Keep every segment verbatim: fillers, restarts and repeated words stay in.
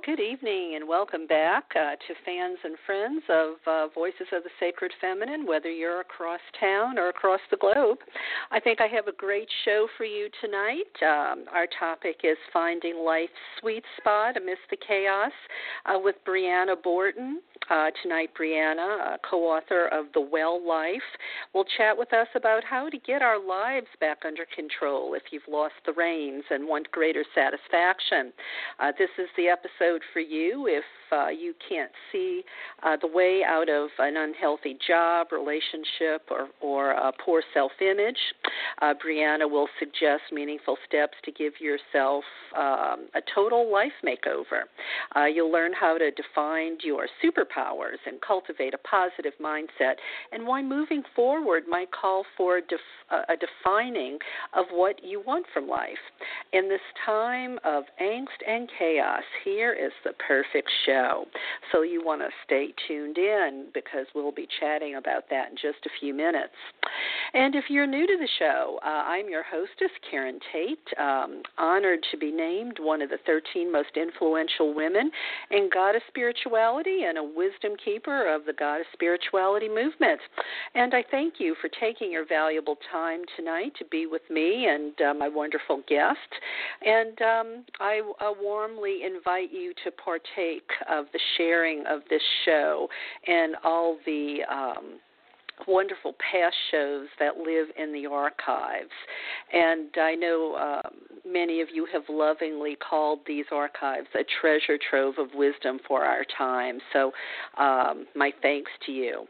Well, good evening and welcome back uh, to fans and friends of uh, Voices of the Sacred Feminine, whether you're across town or across the globe. I think I have a great show for you tonight. Um, our topic is Finding Life's Sweet Spot Amidst the Chaos uh, with Briana Borten. Uh, tonight, Briana, uh, co-author of The Well Life, will chat with us about how to get our lives back under control if you've lost the reins and want greater satisfaction. Uh, this is the episode for you if uh, you can't see uh, the way out of an unhealthy job, relationship, or, or uh, poor self-image. Uh, Briana will suggest meaningful steps to give yourself um, a total life makeover. Uh, you'll learn how to define your superpowers and cultivate a positive mindset, and why moving forward might call for def- a defining of what you want from life. In this time of angst and chaos, here is the perfect show. So you want to stay tuned in because we'll be chatting about that in just a few minutes. And if you're new to the show, uh, I'm your hostess, Karen Tate, um, honored to be named one of the thirteen most influential women in Goddess spirituality and a wisdom keeper of the Goddess spirituality movement. And I thank you for taking your valuable time tonight to be with me and uh, my wonderful guest. And um, I uh, warmly invite you to partake of the sharing of this show and all the um, wonderful past shows that live in the archives. And I know um, many of you have lovingly called these archives a treasure trove of wisdom for our time. So um, my thanks to you.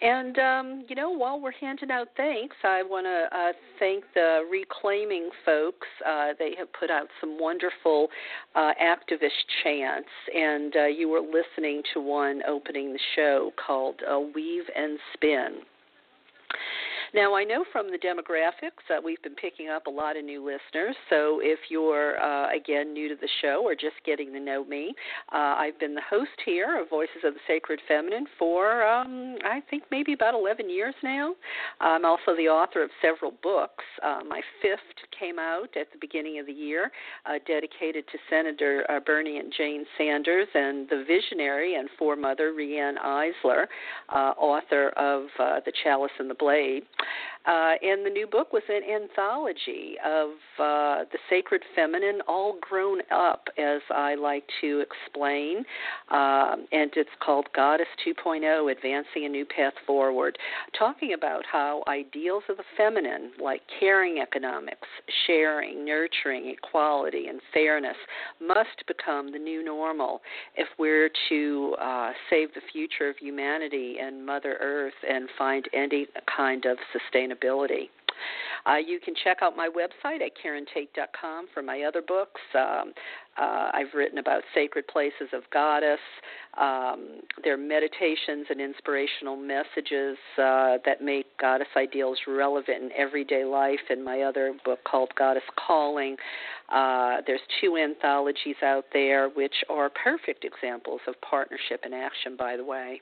And, um, you know, while we're handing out thanks, I want to uh, thank the Reclaiming folks. Uh, they have put out some wonderful uh, activist chants, and uh, you were listening to one opening the show called uh, Weave and Spin. Now, I know from the demographics that we've been picking up a lot of new listeners, so if you're, uh, again, new to the show or just getting to know me, uh, I've been the host here of Voices of the Sacred Feminine for, um, I think, maybe about eleven years now. I'm also the author of several books. Uh, my fifth came out at the beginning of the year, uh, dedicated to Senator uh, Bernie and Jane Sanders and the visionary and foremother Riane Eisler, uh, author of uh, The Chalice and the Blade. Uh, and the new book was an anthology of uh, the sacred feminine, all grown up, as I like to explain, um, and it's called Goddess two point oh, Advancing a New Path Forward, talking about how ideals of the feminine, like caring economics, sharing, nurturing, equality, and fairness, must become the new normal if we're to uh, save the future of humanity and Mother Earth and find any kind of sustainability. Uh, you can check out my website at Karen Tate dot com for my other books. Um, uh, I've written about Sacred Places of Goddess, um, their meditations and inspirational messages uh, that make goddess ideals relevant in everyday life, and my other book called Goddess Calling. Uh, there's two anthologies out there, which are perfect examples of partnership and action, by the way.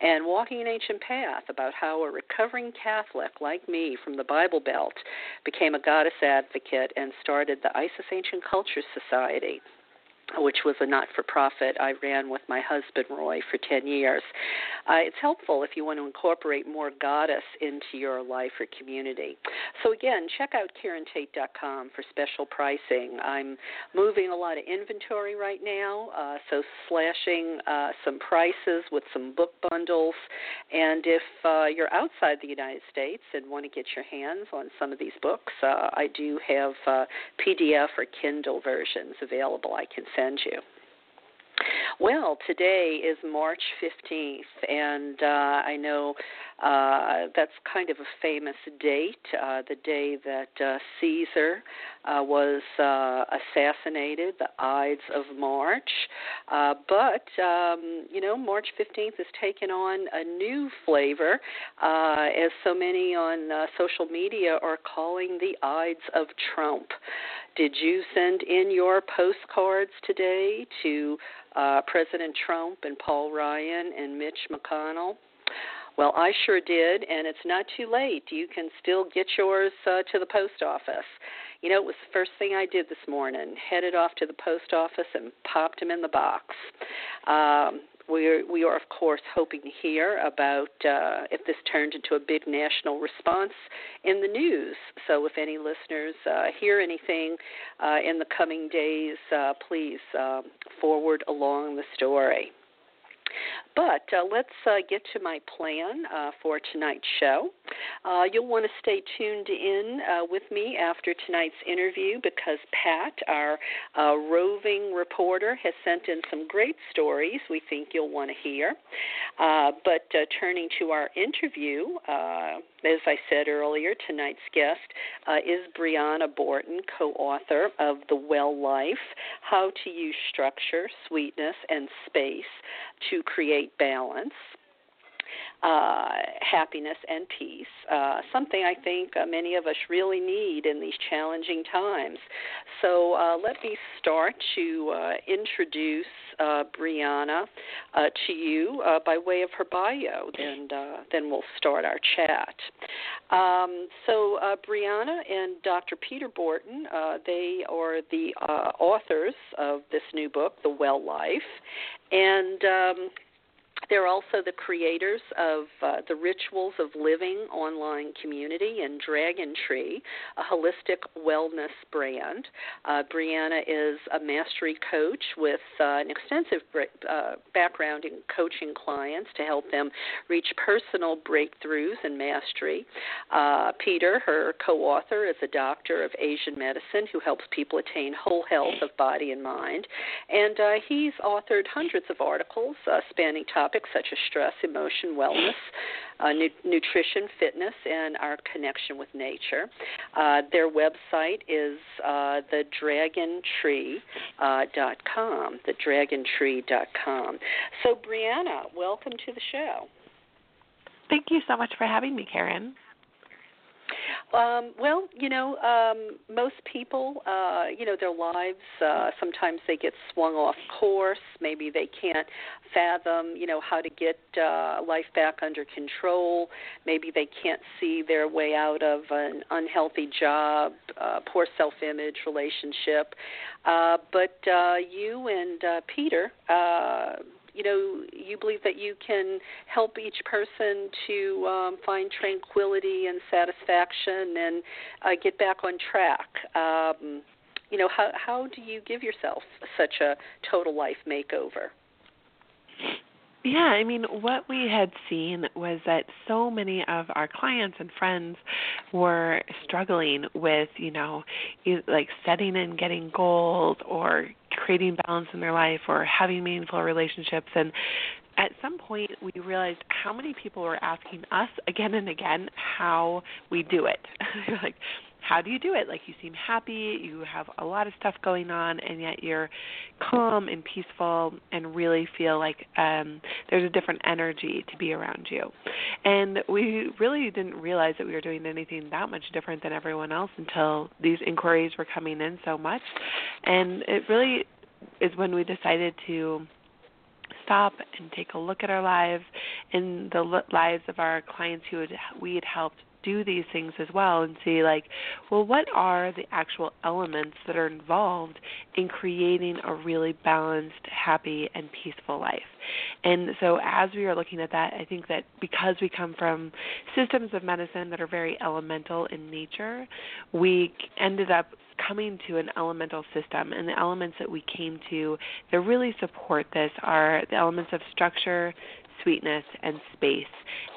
And Walking an Ancient Path, about how a recovering Catholic like me from the Bible Belt became a goddess advocate and started the Isis Ancient Culture Society, which was a not-for-profit I ran with my husband, Roy, for ten years. Uh, it's helpful if you want to incorporate more goddess into your life or community. So, again, check out Karen Tate dot com for special pricing. I'm moving a lot of inventory right now, uh, so slashing uh, some prices with some book bundles. And if uh, you're outside the United States and want to get your hands on some of these books, uh, I do have uh, P D F or Kindle versions available I can send you. Well, today is March fifteenth, and uh, I know uh, that's kind of a famous date, uh, the day that uh, Caesar uh, was uh, assassinated, the Ides of March. Uh, but, um, you know, March fifteenth has taken on a new flavor, uh, as so many on uh, social media are calling the Ides of Trump. Did you send in your postcards today to uh, President Trump and Paul Ryan and Mitch McConnell? Well, I sure did, and it's not too late. You can still get yours uh, to the post office. You know, it was the first thing I did this morning, headed off to the post office and popped him in the box. Um, we are, we are, of course, hoping to hear about uh, if this turned into a big national response in the news. So if any listeners uh, hear anything uh, in the coming days, uh, please uh, forward along the story. But uh, let's uh, get to my plan uh, for tonight's show. Uh, you'll want to stay tuned in uh, with me after tonight's interview because Pat, our uh, roving reporter, has sent in some great stories we think you'll want to hear. Uh, but uh, turning to our interview, uh, as I said earlier, tonight's guest uh, is Briana Borten, co-author of The Well Life, How to Use Structure, Sweetness, and Space to Create Balance, uh, happiness, and peace, uh, something I think uh, many of us really need in these challenging times. So uh, let me start to uh, introduce uh, Briana uh, to you uh, by way of her bio, and uh, then we'll start our chat. Um, so uh, Briana and Doctor Peter Borten, uh, they are the uh, authors of this new book, The Well Life, and um, they're also the creators of uh, the Rituals of Living online community and Dragon Tree, a holistic wellness brand. Uh, Briana is a mastery coach with uh, an extensive uh, background in coaching clients to help them reach personal breakthroughs and mastery. Uh, Peter, her co-author, is a doctor of Asian medicine who helps people attain whole health of body and mind. And uh, he's authored hundreds of articles uh, spanning topics such as stress, emotion, wellness, uh, nu- nutrition, fitness, and our connection with nature. Uh, their website is uh, the dragon tree dot com, the dragon tree dot com. So, Briana, welcome to the show. Thank you so much for having me, Karen. Um, well, you know, um, most people, uh, you know, their lives, uh, sometimes they get swung off course. Maybe they can't fathom, you know, how to get uh, life back under control. Maybe they can't see their way out of an unhealthy job, uh, poor self-image, relationship. Uh, but uh, you and uh, Peter, uh, you know, you believe that you can help each person to um, find tranquility and satisfaction and uh, get back on track. Um, you know, how, how do you give yourself such a total life makeover? Yeah, I mean, what we had seen was that so many of our clients and friends were struggling with, you know, like setting and getting goals or creating balance in their life or having meaningful relationships. And at some point, we realized how many people were asking us again and again how we do it. Like, how do you do it? Like, you seem happy, you have a lot of stuff going on, and yet you're calm and peaceful and really feel like um, there's a different energy to be around you. And we really didn't realize that we were doing anything that much different than everyone else until these inquiries were coming in so much. And it really is when we decided to stop and take a look at our lives and the lives of our clients who we had helped do these things as well and see, like, well, what are the actual elements that are involved in creating a really balanced, happy, and peaceful life? And so as we are looking at that, I think that because we come from systems of medicine that are very elemental in nature, we ended up coming to an elemental system. And the elements that we came to that really support this are the elements of structure, sweetness, and space,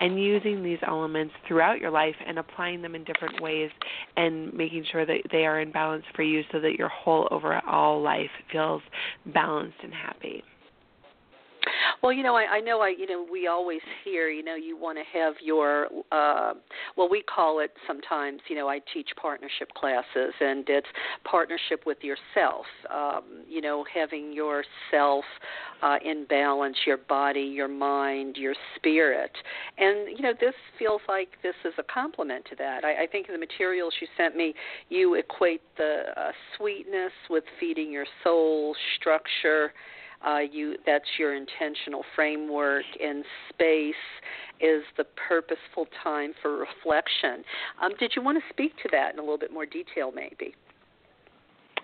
and using these elements throughout your life and applying them in different ways and making sure that they are in balance for you so that your whole overall life feels balanced and happy. Well, you know, I, I know, I you know, we always hear, you know, you want to have your, uh, well, we call it sometimes, you know, I teach partnership classes, and it's partnership with yourself, um, you know, having yourself uh, in balance, your body, your mind, your spirit. And, you know, this feels like this is a compliment to that. I, I think in the materials you sent me, you equate the uh, sweetness with feeding your soul, structure. Uh, you, that's your intentional framework, and space is the purposeful time for reflection. Um, did you want to speak to that in a little bit more detail, maybe?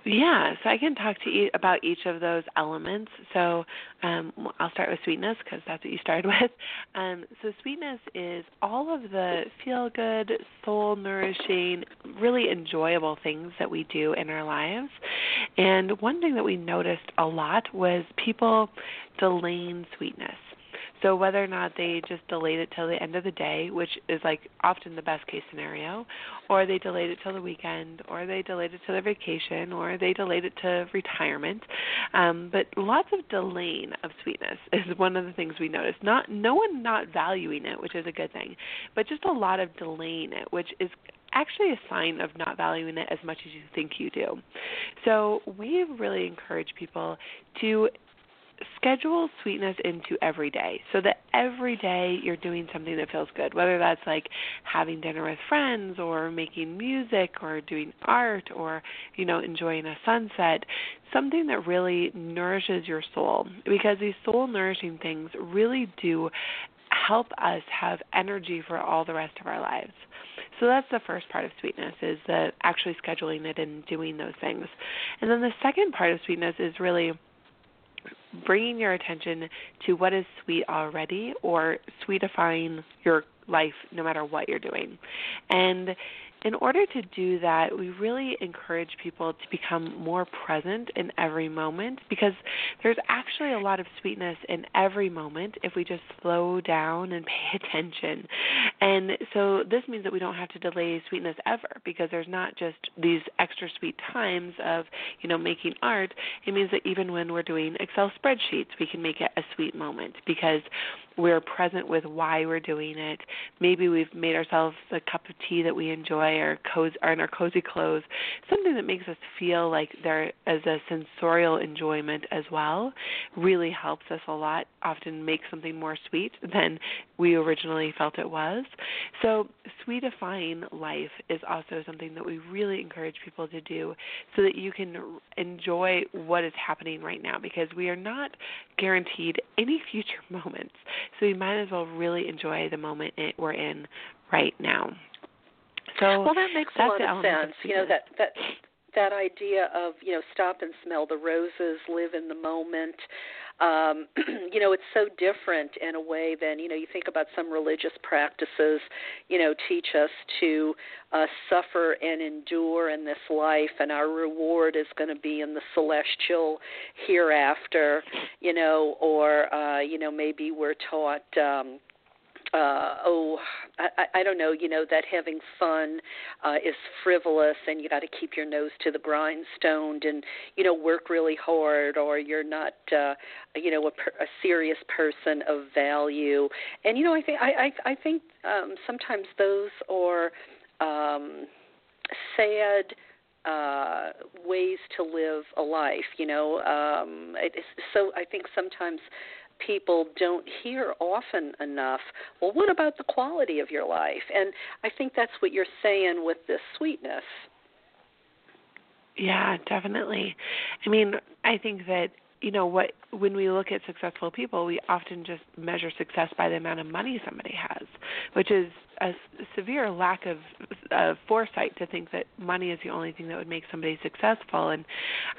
Yeah, so I can talk to you about each of those elements. So um, I'll start with sweetness because that's what you started with. Um, so sweetness is all of the feel-good, soul-nourishing, really enjoyable things that we do in our lives. And one thing that we noticed a lot was people delaying sweetness. So whether or not they just delayed it till the end of the day, which is like often the best case scenario, or they delayed it till the weekend, or they delayed it till their vacation, or they delayed it to retirement. Um, but lots of delaying of sweetness is one of the things we noticed. Not no one not valuing it, which is a good thing, but just a lot of delaying it, which is actually a sign of not valuing it as much as you think you do. So we really encourage people to schedule sweetness into every day so that every day you're doing something that feels good, whether that's like having dinner with friends or making music or doing art or, you know, enjoying a sunset, something that really nourishes your soul, because these soul-nourishing things really do help us have energy for all the rest of our lives. So that's the first part of sweetness, is the actually scheduling it and doing those things. And then the second part of sweetness is really bringing your attention to what is sweet already, or sweetifying your life no matter what you're doing. And in order to do that, we really encourage people to become more present in every moment, because there's actually a lot of sweetness in every moment if we just slow down and pay attention. And so this means that we don't have to delay sweetness ever, because there's not just these extra sweet times of, you know, making art. It means that even when we're doing Excel spreadsheets, we can make it a sweet moment because we're present with why we're doing it. Maybe we've made ourselves a cup of tea that we enjoy, or cozy, or in our cozy clothes, something that makes us feel like there is a sensorial enjoyment as well, really helps us a lot, often make something more sweet than we originally felt it was. So sweetifying life is also something that we really encourage people to do so that you can enjoy what is happening right now, because we are not guaranteed any future moments. So we might as well really enjoy the moment it, we're in right now. So well, that makes a lot of sense. You know, that, that that idea of, you know, stop and smell the roses, live in the moment. Um, you know, it's so different in a way than, you know, you think about some religious practices, you know, teach us to uh, suffer and endure in this life, and our reward is going to be in the celestial hereafter, you know, or, uh, you know, maybe we're taught, um, Uh, oh, I, I don't know, you know, that having fun uh, is frivolous, and you got to keep your nose to the grindstone and, you know, work really hard, or you're not, uh, you know, a, a serious person of value. And, you know, I think I, I, I think um, sometimes those are um, sad uh, ways to live a life, you know. Um, it, so I think sometimes people don't hear often enough, well, what about the quality of your life? And I think that's what you're saying with this sweetness. Yeah, definitely. I mean, I think that, you know, what when we look at successful people, we often just measure success by the amount of money somebody has, which is a severe lack of uh, foresight to think that money is the only thing that would make somebody successful. And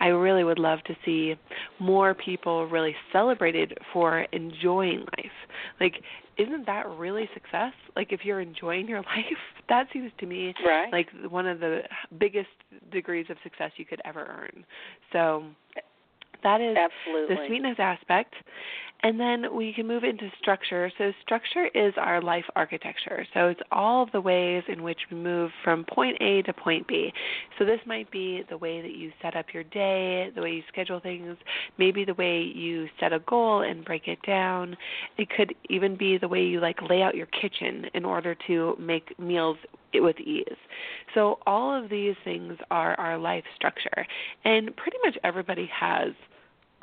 I really would love to see more people really celebrated for enjoying life. Like, isn't that really success? Like, if you're enjoying your life, that seems to me right. like one of the biggest degrees of success you could ever earn. So that is Absolutely. the sweetness aspect. And then we can move into structure. So structure is our life architecture. So it's all of the ways in which we move from point A to point B. So this might be the way that you set up your day, the way you schedule things, maybe the way you set a goal and break it down. It could even be the way you like lay out your kitchen in order to make meals with ease. So all of these things are our life structure. And pretty much everybody has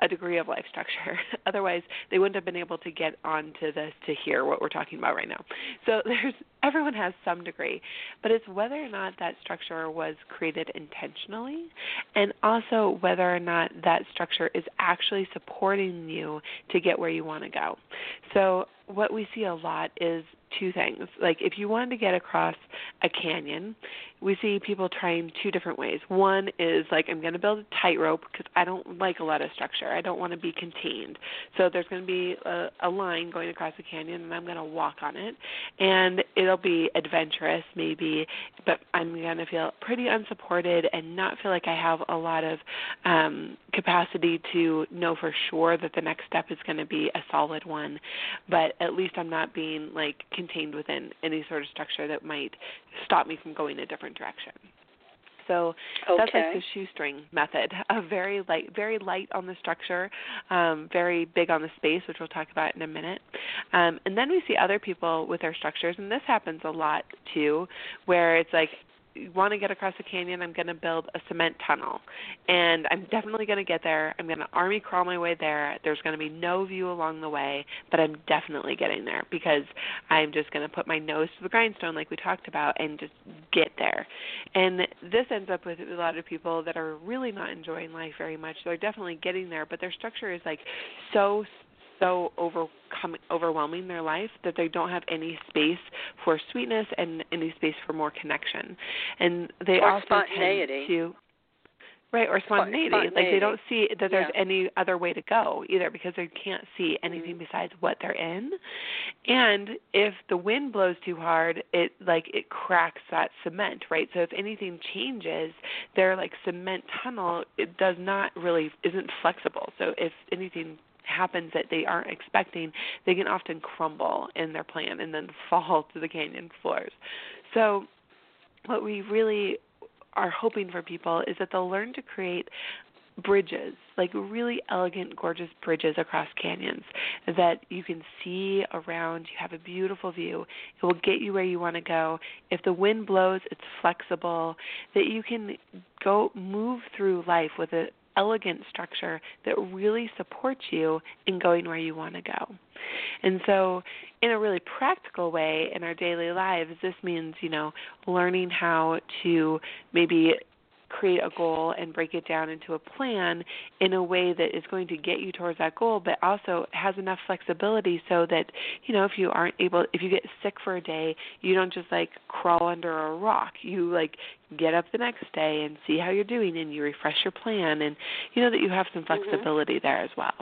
a degree of life structure. Otherwise, they wouldn't have been able to get onto this to hear what we're talking about right now. So there's everyone has some degree, but it's whether or not that structure was created intentionally, and also whether or not that structure is actually supporting you to get where you want to go. So what we see a lot is two things. Like if you wanted to get across a canyon, we see people trying two different ways. One is like, I'm going to build a tightrope because I don't like a lot of structure. I don't want to be contained. So there's going to be a, a line going across the canyon, and I'm going to walk on it. And it'll be adventurous maybe, but I'm going to feel pretty unsupported and not feel like I have a lot of um, capacity to know for sure that the next step is going to be a solid one. But at least I'm not being like contained within any sort of structure that might stop me from going a different direction. So okay. That's like the shoestring method, a very light, very light on the structure, um, very big on the space, which we'll talk about in a minute. Um, and then we see other people with their structures, and this happens a lot too, where it's like, you want to get across the canyon, I'm going to build a cement tunnel. And I'm definitely going to get there. I'm going to army crawl my way there. There's going to be no view along the way, but I'm definitely getting there because I'm just going to put my nose to the grindstone like we talked about and just get there. And this ends up with a lot of people that are really not enjoying life very much. They're definitely getting there, but their structure is like so so overcome, overwhelming their life that they don't have any space for sweetness and any space for more connection. And they or also spontaneity. tend to... Right, or spontaneity. spontaneity. Like they don't see that there's yeah. any other way to go either because they can't see anything mm-hmm. besides what they're in. And if the wind blows too hard, it like it cracks that cement, right? So if anything changes, their like cement tunnel, it does not really, isn't flexible. So if anything happens that they aren't expecting, they can often crumble in their plan and then fall to the canyon floors. So what we really are hoping for people is that they'll learn to create bridges, like really elegant, gorgeous bridges across canyons that you can see around. You have a beautiful view. It will get you where you want to go. If the wind blows, it's flexible, that you can go move through life with a elegant structure that really supports you in going where you want to go. And so in a really practical way in our daily lives, this means, you know, learning how to maybe create a goal and break it down into a plan in a way that is going to get you towards that goal, but also has enough flexibility so that, you know, if you aren't able, if you get sick for a day, you don't just like crawl under a rock. You like get up the next day and see how you're doing and you refresh your plan and, you know, that you have some flexibility mm-hmm. there as well.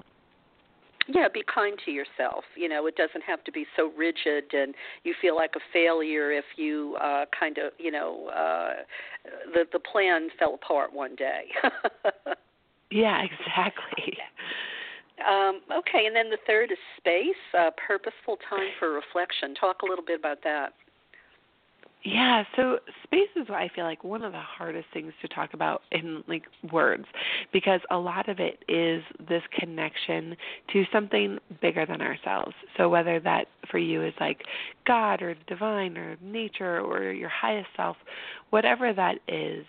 Yeah, be kind to yourself. You know, it doesn't have to be so rigid and you feel like a failure if you uh, kind of, you know, uh, the, the plan fell apart one day. Yeah, exactly. Um, okay, and then the third is space, uh, purposeful time for reflection. Talk a little bit about that. Yeah, so space is what I feel like one of the hardest things to talk about in like words, because a lot of it is this connection to something bigger than ourselves. So whether that for you is like God or divine or nature or your highest self, whatever that is,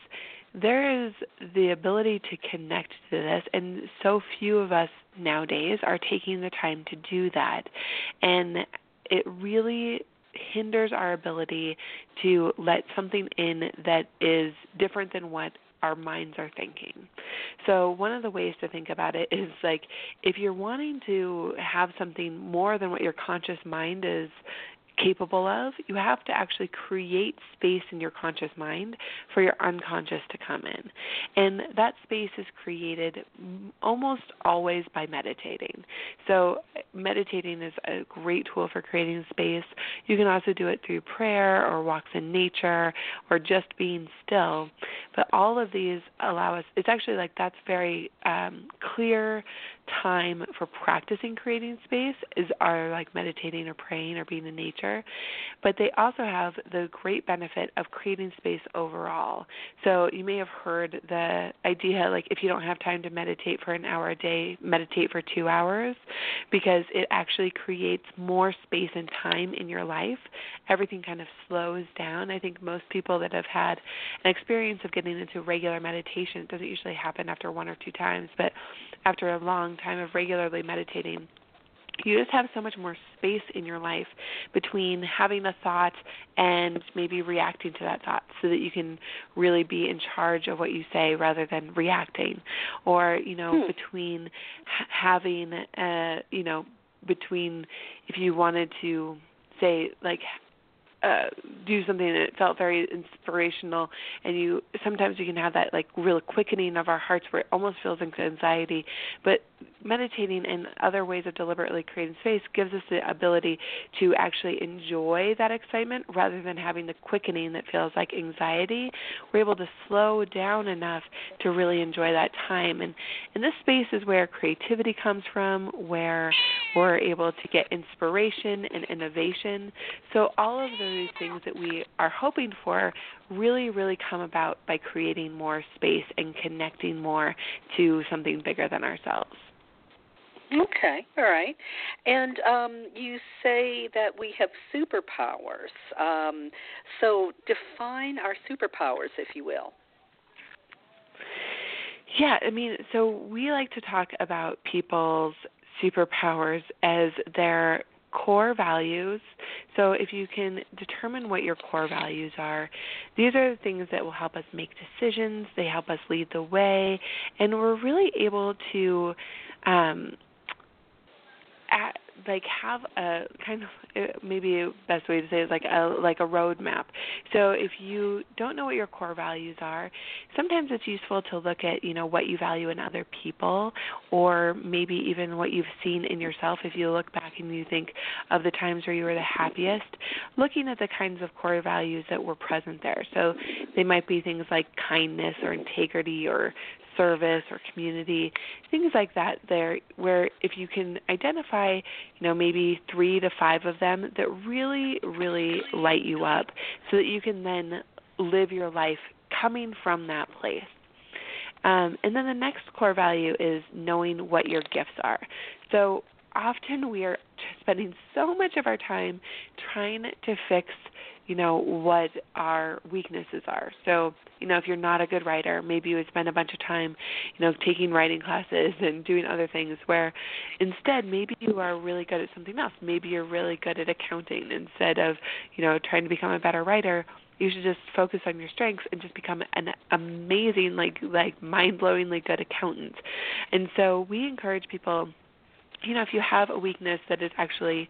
there is the ability to connect to this, and so few of us nowadays are taking the time to do that. And it really hinders our ability to let something in that is different than what our minds are thinking. So one of the ways to think about it is like if you're wanting to have something more than what your conscious mind is capable of, you have to actually create space in your conscious mind for your unconscious to come in. And that space is created almost always by meditating. So meditating is a great tool for creating space. You can also do it through prayer or walks in nature or just being still. But all of these allow us, it's actually like that's very um, clear time for practicing creating space is our like meditating or praying or being in nature. But they also have the great benefit of creating space overall. So you may have heard the idea, like if you don't have time to meditate for an hour a day, meditate for two hours, because it actually creates more space and time in your life. Everything kind of slows down. I think most people that have had an experience of getting into regular meditation, it doesn't usually happen after one or two times, but after a long time of regularly meditating, You just have so much more space in your life between having the thought and maybe reacting to that thought, so that you can really be in charge of what you say rather than reacting. Or, you know, hmm. between having, uh, you know, between if you wanted to say, like, Uh, do something that felt very inspirational, and you sometimes you can have that like real quickening of our hearts where it almost feels anxiety, but meditating and other ways of deliberately creating space gives us the ability to actually enjoy that excitement rather than having the quickening that feels like anxiety. We're able to slow down enough to really enjoy that time, and, and this space is where creativity comes from, where we're able to get inspiration and innovation. So all of those these things that we are hoping for really, really come about by creating more space and connecting more to something bigger than ourselves. Okay, all right. And um, you say that we have superpowers. Um, so define our superpowers, if you will. Yeah, I mean, so we like to talk about people's superpowers as their core values. So if you can determine what your core values are, these are the things that will help us make decisions. They help us lead the way, and we're really able to um, at, like have a kind of, maybe the best way to say it is like a, like a road map. So if you don't know what your core values are, sometimes it's useful to look at, you know, what you value in other people, or maybe even what you've seen in yourself. If you look back and you think of the times where you were the happiest, looking at the kinds of core values that were present there. So they might be things like kindness or integrity or service or community, things like that there, where if you can identify, you know, maybe three to five of them that really, really light you up, so that you can then live your life coming from that place. Um, and then the next core value is knowing what your gifts are. So often we are spending so much of our time trying to fix, you know, what our weaknesses are. So, you know, if you're not a good writer, maybe you would spend a bunch of time, you know, taking writing classes and doing other things, where instead maybe you are really good at something else. Maybe you're really good at accounting. Instead of, you know, trying to become a better writer, you should just focus on your strengths and just become an amazing, like, like mind-blowingly good accountant. And so we encourage people, you know, if you have a weakness that is actually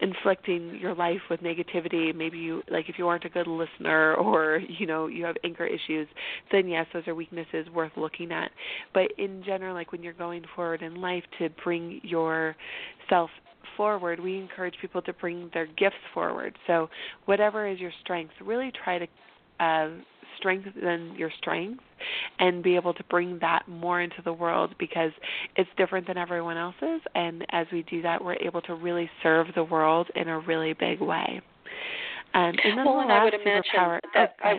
inflicting your life with negativity, maybe you, like if you aren't a good listener, or, you know, you have anger issues, then yes, those are weaknesses worth looking at. But in general, like when you're going forward in life to bring yourself forward, we encourage people to bring their gifts forward. So whatever is your strength, really try to uh, strengthen your strength and be able to bring that more into the world, because it's different than everyone else's, and as we do that, we're able to really serve the world in a really big way. Um, and then well, the and I would imagine that oh,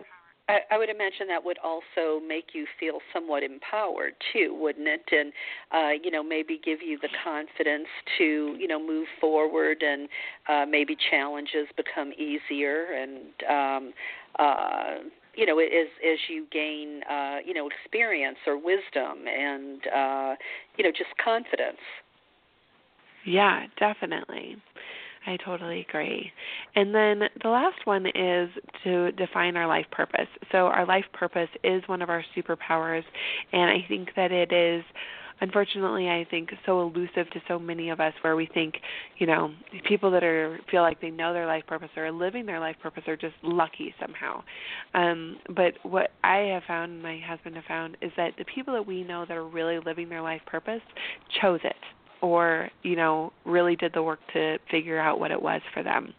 I, I would imagine that would also make you feel somewhat empowered too, wouldn't it? And uh, you know, maybe give you the confidence to, you know, move forward, and uh, maybe challenges become easier, and um, uh, you know, as as you gain, uh, you know, experience or wisdom, and uh, you know, just confidence. Yeah, definitely. I totally agree. And then the last one is to define our life purpose. So our life purpose is one of our superpowers, and I think that it is, unfortunately, I think so elusive to so many of us, where we think, you know, people that are feel like they know their life purpose or are living their life purpose are just lucky somehow. Um, but what I have found, and my husband have found, is that the people that we know that are really living their life purpose chose it, or, you know, really did the work to figure out what it was for them.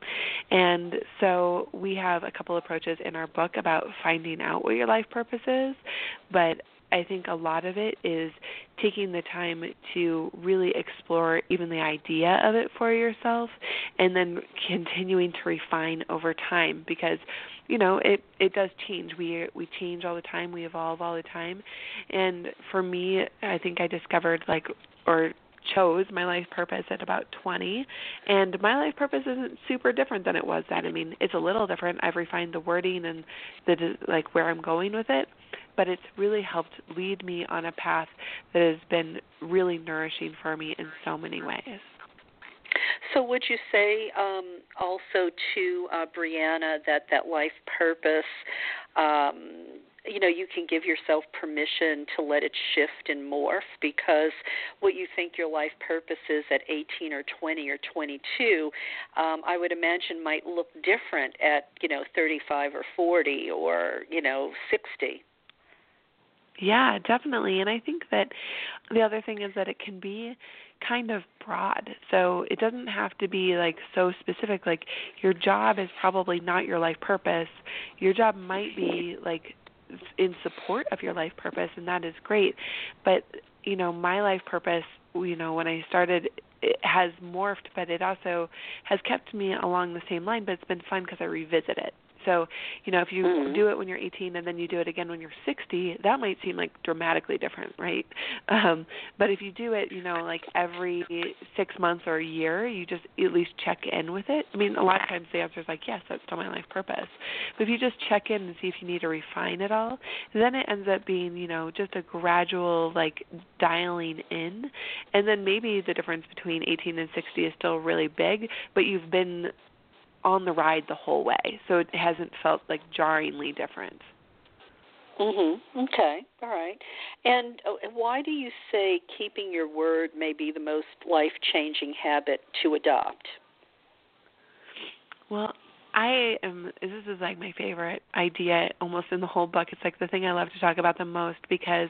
And so we have a couple approaches in our book about finding out what your life purpose is, but I think a lot of it is taking the time to really explore even the idea of it for yourself, and then continuing to refine over time, because, you know, it, it does change. We we change all the time. We evolve all the time. And for me, I think I discovered, like, or chose my life purpose at about twenty, and my life purpose isn't super different than it was then. I mean, it's a little different. I've refined the wording and the, like, where I'm going with it, but it's really helped lead me on a path that has been really nourishing for me in so many ways. So would you say um, also to uh, Briana that that life purpose, um, you know, you can give yourself permission to let it shift and morph, because what you think your life purpose is at eighteen or twenty or twenty-two, um, I would imagine might look different at, you know, thirty-five or forty or, you know, sixty. Yeah, definitely. And I think that the other thing is that it can be kind of broad. So it doesn't have to be like so specific. Like your job is probably not your life purpose. Your job might be like in support of your life purpose, and that is great. But, you know, my life purpose, you know, when I started, it has morphed, but it also has kept me along the same line, but it's been fun because I revisit it. So, you know, if you mm-hmm. do it when you're eighteen and then you do it again when you're sixty, that might seem like dramatically different, right? Um, but if you do it, you know, like every six months or a year, you just at least check in with it. I mean, a lot of times the answer is like, yes, that's still my life purpose. But if you just check in and see if you need to refine it all, then it ends up being, you know, just a gradual, like, dialing in. And then maybe the difference between eighteen and sixty is still really big, but you've been on the ride the whole way, so it hasn't felt like jarringly different. Mm-hmm. Okay. All right. And why do you say keeping your word may be the most life-changing habit to adopt? Well, I am, this is like my favorite idea almost in the whole book. It's like the thing I love to talk about the most, because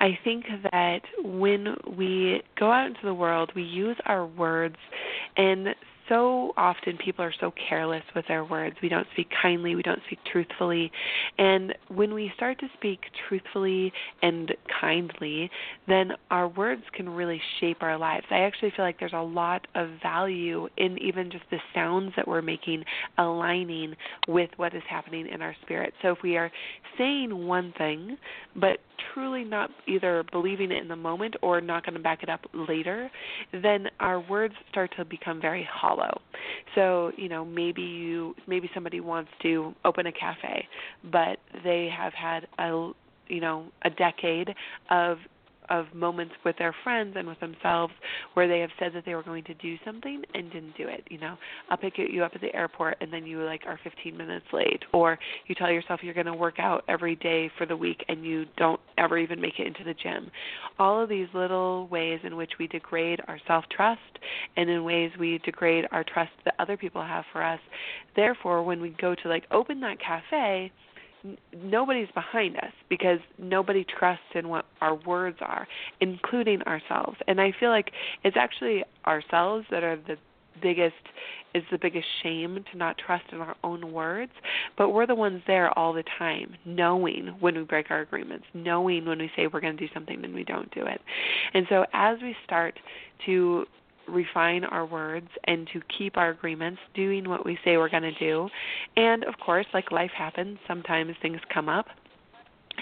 I think that when we go out into the world, we use our words, and so often people are so careless with their words. We don't speak kindly. We don't speak truthfully. And when we start to speak truthfully and kindly, then our words can really shape our lives. I actually feel like there's a lot of value in even just the sounds that we're making aligning with what is happening in our spirit. So if we are saying one thing, but truly not either believing it in the moment or not going to back it up later, then our words start to become very hollow. So, you know, maybe you, maybe somebody wants to open a cafe, but they have had a, you know, a decade of of moments with their friends and with themselves where they have said that they were going to do something and didn't do it. You know, I'll pick you up at the airport and then you like are fifteen minutes late, or you tell yourself you're going to work out every day for the week and you don't ever even make it into the gym. All of these little ways in which we degrade our self-trust and in ways we degrade our trust that other people have for us. Therefore, when we go to like open that cafe, nobody's behind us because nobody trusts in what our words are, including ourselves. And I feel like it's actually ourselves that are the biggest, is the biggest shame to not trust in our own words, but we're the ones there all the time, knowing when we break our agreements, knowing when we say we're going to do something and we don't do it. And so as we start to refine our words and to keep our agreements, doing what we say we're going to do. And of course, like life happens, sometimes things come up.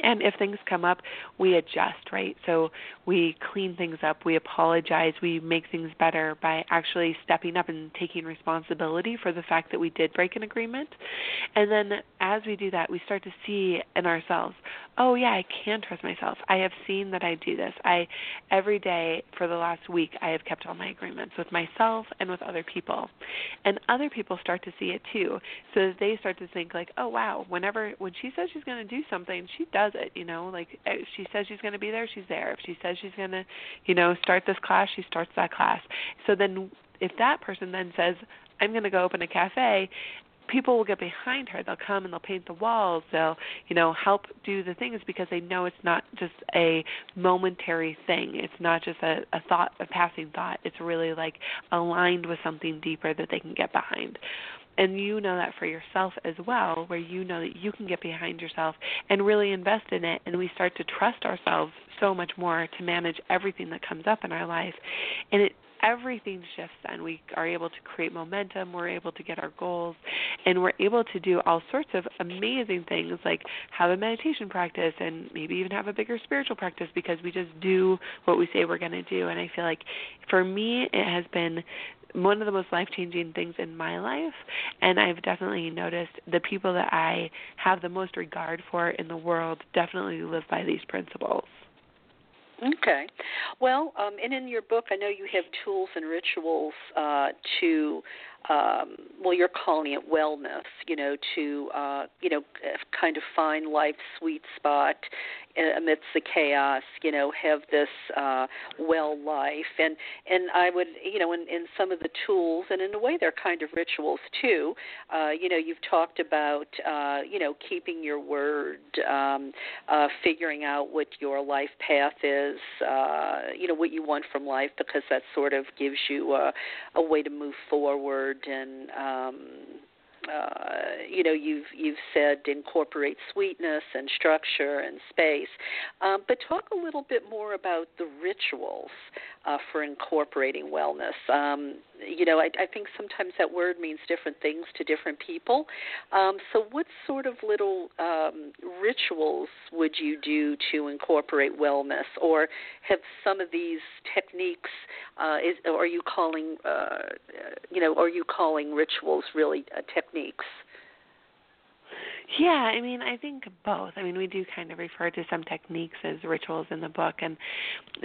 And if things come up, we adjust, right? So we clean things up, we apologize, we make things better by actually stepping up and taking responsibility for the fact that we did break an agreement. And then as we do that, we start to see in ourselves, oh yeah, I can trust myself. I have seen that I do this. I, every day for the last week, I have kept all my agreements with myself and with other people. And other people start to see it too. So they start to think like, oh wow, whenever, when she says she's going to do something, she does it, you know, like if she says she's going to be there, she's there. If she says she's going to, you know, start this class, she starts that class. So then if that person then says, I'm going to go open a cafe, people will get behind her. They'll come and they'll paint the walls. They'll, you know, help do the things because they know it's not just a momentary thing. It's not just a, a thought, a passing thought. It's really like aligned with something deeper that they can get behind. And you know that for yourself as well, where you know that you can get behind yourself and really invest in it. And we start to trust ourselves so much more to manage everything that comes up in our life. And it, everything shifts and we are able to create momentum, we're able to get our goals, and we're able to do all sorts of amazing things like have a meditation practice and maybe even have a bigger spiritual practice because we just do what we say we're going to do. And I feel like for me, it has been one of the most life-changing things in my life, and I've definitely noticed the people that I have the most regard for in the world definitely live by these principles. Okay. Well, um, and in your book, I know you have tools and rituals uh, to, um, well, you're calling it wellness, you know, to, uh, you know, kind of find life's sweet spot amidst the chaos, you know, have this uh, well life. And, and I would, you know, in, in some of the tools, and in a way they're kind of rituals too, uh, you know, you've talked about, uh, you know, keeping your word, um, uh, figuring out what your life path is, Uh, you know, what you want from life, because that sort of gives you a, a way to move forward. And um, uh, you know, you've you've said incorporate sweetness and structure and space, um, but talk a little bit more about the rituals uh, for incorporating wellness. Um, you know, I, I think sometimes that word means different things to different people. Um, so what sort of little um, rituals would you do to incorporate wellness? Or have some of these techniques, uh, is, are you calling, uh, you know, are you calling rituals really uh, techniques? Yeah, I mean, I think both. I mean, we do kind of refer to some techniques as rituals in the book, and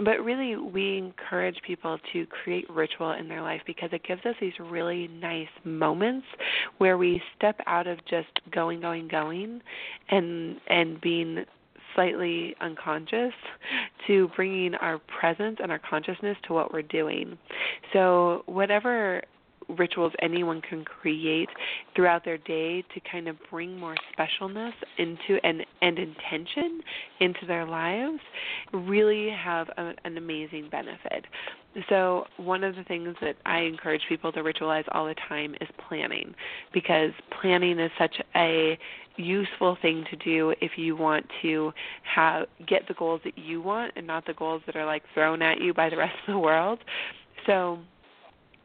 but really we encourage people to create ritual in their life, because it gives us these really nice moments where we step out of just going, going, going, and and being slightly unconscious to bringing our presence and our consciousness to what we're doing. So whatever rituals anyone can create throughout their day to kind of bring more specialness into and, and intention into their lives really have a, an amazing benefit. So one of the things that I encourage people to ritualize all the time is planning, because planning is such a useful thing to do if you want to have, get the goals that you want and not the goals that are like thrown at you by the rest of the world. So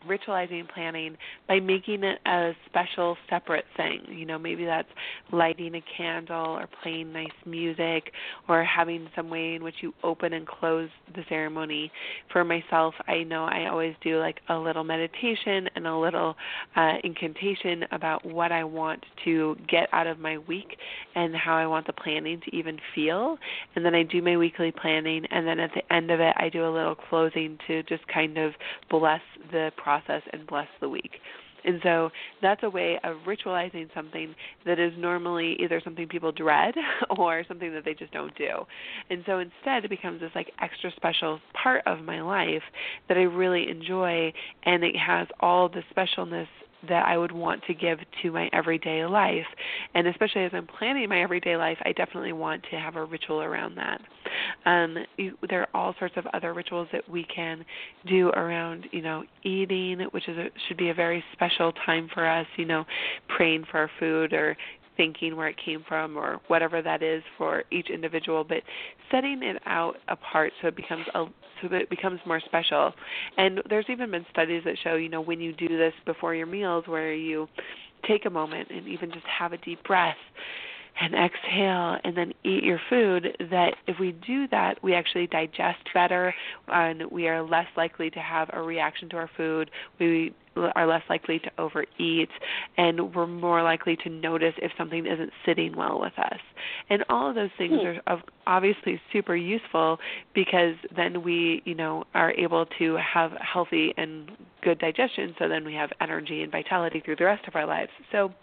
ritualizing planning by making it a special, separate thing. You know, maybe that's lighting a candle or playing nice music or having some way in which you open and close the ceremony. For myself, I know I always do like a little meditation and a little uh, incantation about what I want to get out of my week and how I want the planning to even feel. And then I do my weekly planning, and then at the end of it, I do a little closing to just kind of bless the process. process and bless the week. And so that's a way of ritualizing something that is normally either something people dread or something that they just don't do. And so instead it becomes this like extra special part of my life that I really enjoy, and it has all the specialness that I would want to give to my everyday life. And especially as I'm planning my everyday life, I definitely want to have a ritual around that. Um, you, there are all sorts of other rituals that we can do around, you know, eating, which is a, should be a very special time for us, you know, praying for our food or thinking where it came from or whatever that is for each individual, but setting it out apart so it becomes a, so that it becomes more special. And there's even been studies that show, you know, when you do this before your meals, where you take a moment and even just have a deep breath and exhale and then eat your food, that if we do that, we actually digest better and we are less likely to have a reaction to our food. We are less likely to overeat, and we're more likely to notice if something isn't sitting well with us. And all of those things are obviously super useful, because then we, you know, are able to have healthy and good digestion, so then we have energy and vitality through the rest of our lives. So,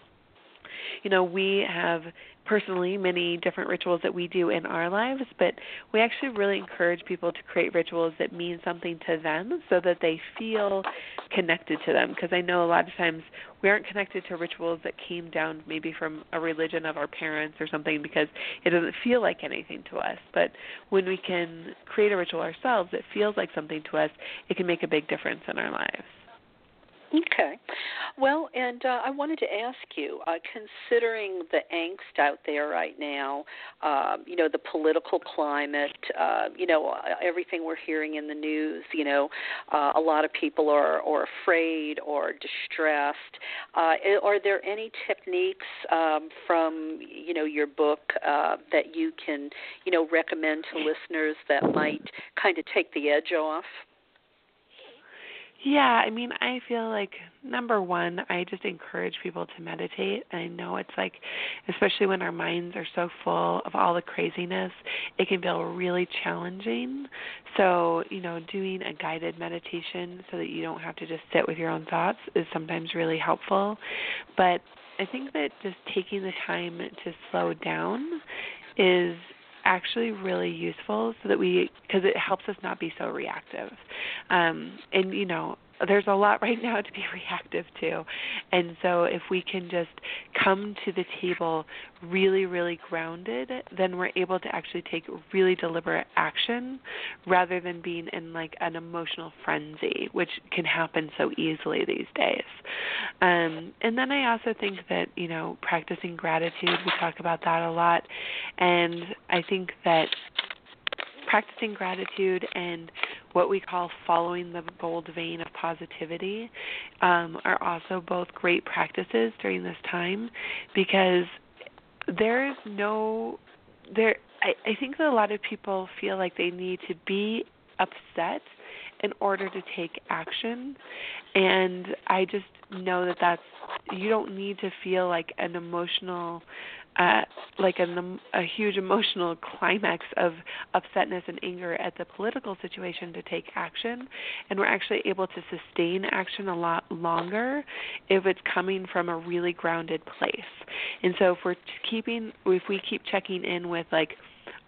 you know, we have personally many different rituals that we do in our lives, but we actually really encourage people to create rituals that mean something to them so that they feel connected to them. Because I know a lot of times we aren't connected to rituals that came down maybe from a religion of our parents or something, because it doesn't feel like anything to us. But when we can create a ritual ourselves that feels like something to us, it can make a big difference in our lives. Okay. Well, and uh, I wanted to ask you, uh, considering the angst out there right now, um, you know, the political climate, uh, you know, everything we're hearing in the news, you know, uh, a lot of people are, are afraid or distressed. Uh, are there any techniques um, from, you know, your book uh, that you can, you know, recommend to listeners that might kind of take the edge off? Yeah, I mean, I feel like, number one, I just encourage people to meditate. I know it's like, especially when our minds are so full of all the craziness, it can feel really challenging. So, you know, doing a guided meditation so that you don't have to just sit with your own thoughts is sometimes really helpful. But I think that just taking the time to slow down is actually really useful, so that we, because it helps us not be so reactive. Um, and, you know, there's a lot right now to be reactive to. And so if we can just come to the table really, really grounded, then we're able to actually take really deliberate action rather than being in like an emotional frenzy, which can happen so easily these days. Um, and then I also think that, you know, practicing gratitude, we talk about that a lot. And I think that practicing gratitude and what we call following the bold vein of positivity um, are also both great practices during this time, because there is no, there. I, I think that a lot of people feel like they need to be upset in order to take action, and I just know that that's, you don't need to feel like an emotional, uh, like a, a huge emotional climax of upsetness and anger at the political situation to take action. And we're actually able to sustain action a lot longer if it's coming from a really grounded place. And so if we're keeping, if we keep checking in with like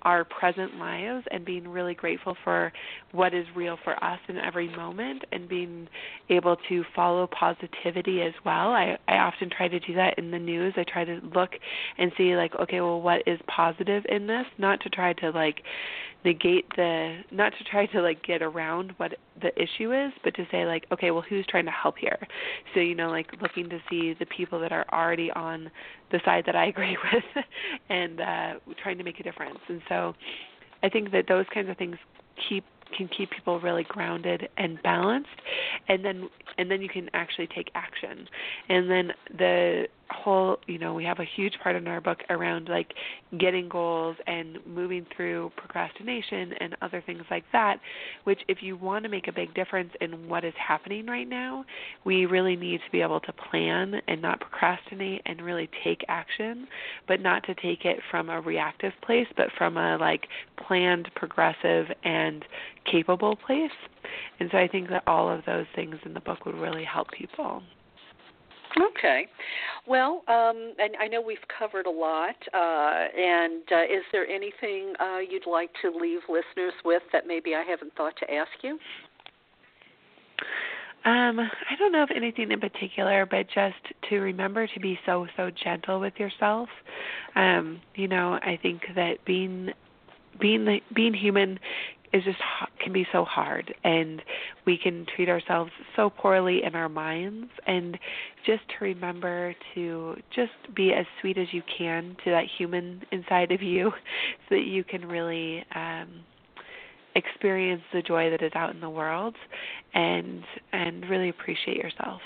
our present lives and being really grateful for what is real for us in every moment, and being able to follow positivity as well. I, I often try to do that in the news. I try to look and see like, okay, well, what is positive in this? Not to try to like negate the, not to try to like get around what the issue is, but to say like, okay, well, who's trying to help here? So, you know, like looking to see the people that are already on the side that I agree with and uh, trying to make a difference. And so I think that those kinds of things keep can keep people really grounded and balanced, and then and then you can actually take action. And then the whole, you know, we have a huge part in our book around like getting goals and moving through procrastination and other things like that, which if you want to make a big difference in what is happening right now, we really need to be able to plan and not procrastinate and really take action, but not to take it from a reactive place, but from a like planned, progressive, and capable place. And so I think that all of those things in the book would really help people. Okay. Well, um, and I know we've covered a lot, uh, and uh, is there anything uh, you'd like to leave listeners with that maybe I haven't thought to ask you? Um, I don't know of anything in particular, but just to remember to be so, so gentle with yourself. Um, you know, I think that being being being human is just can be so hard, and we can treat ourselves so poorly in our minds, and just to remember to just be as sweet as you can to that human inside of you, so that you can really um, experience the joy that is out in the world, and and really appreciate yourself.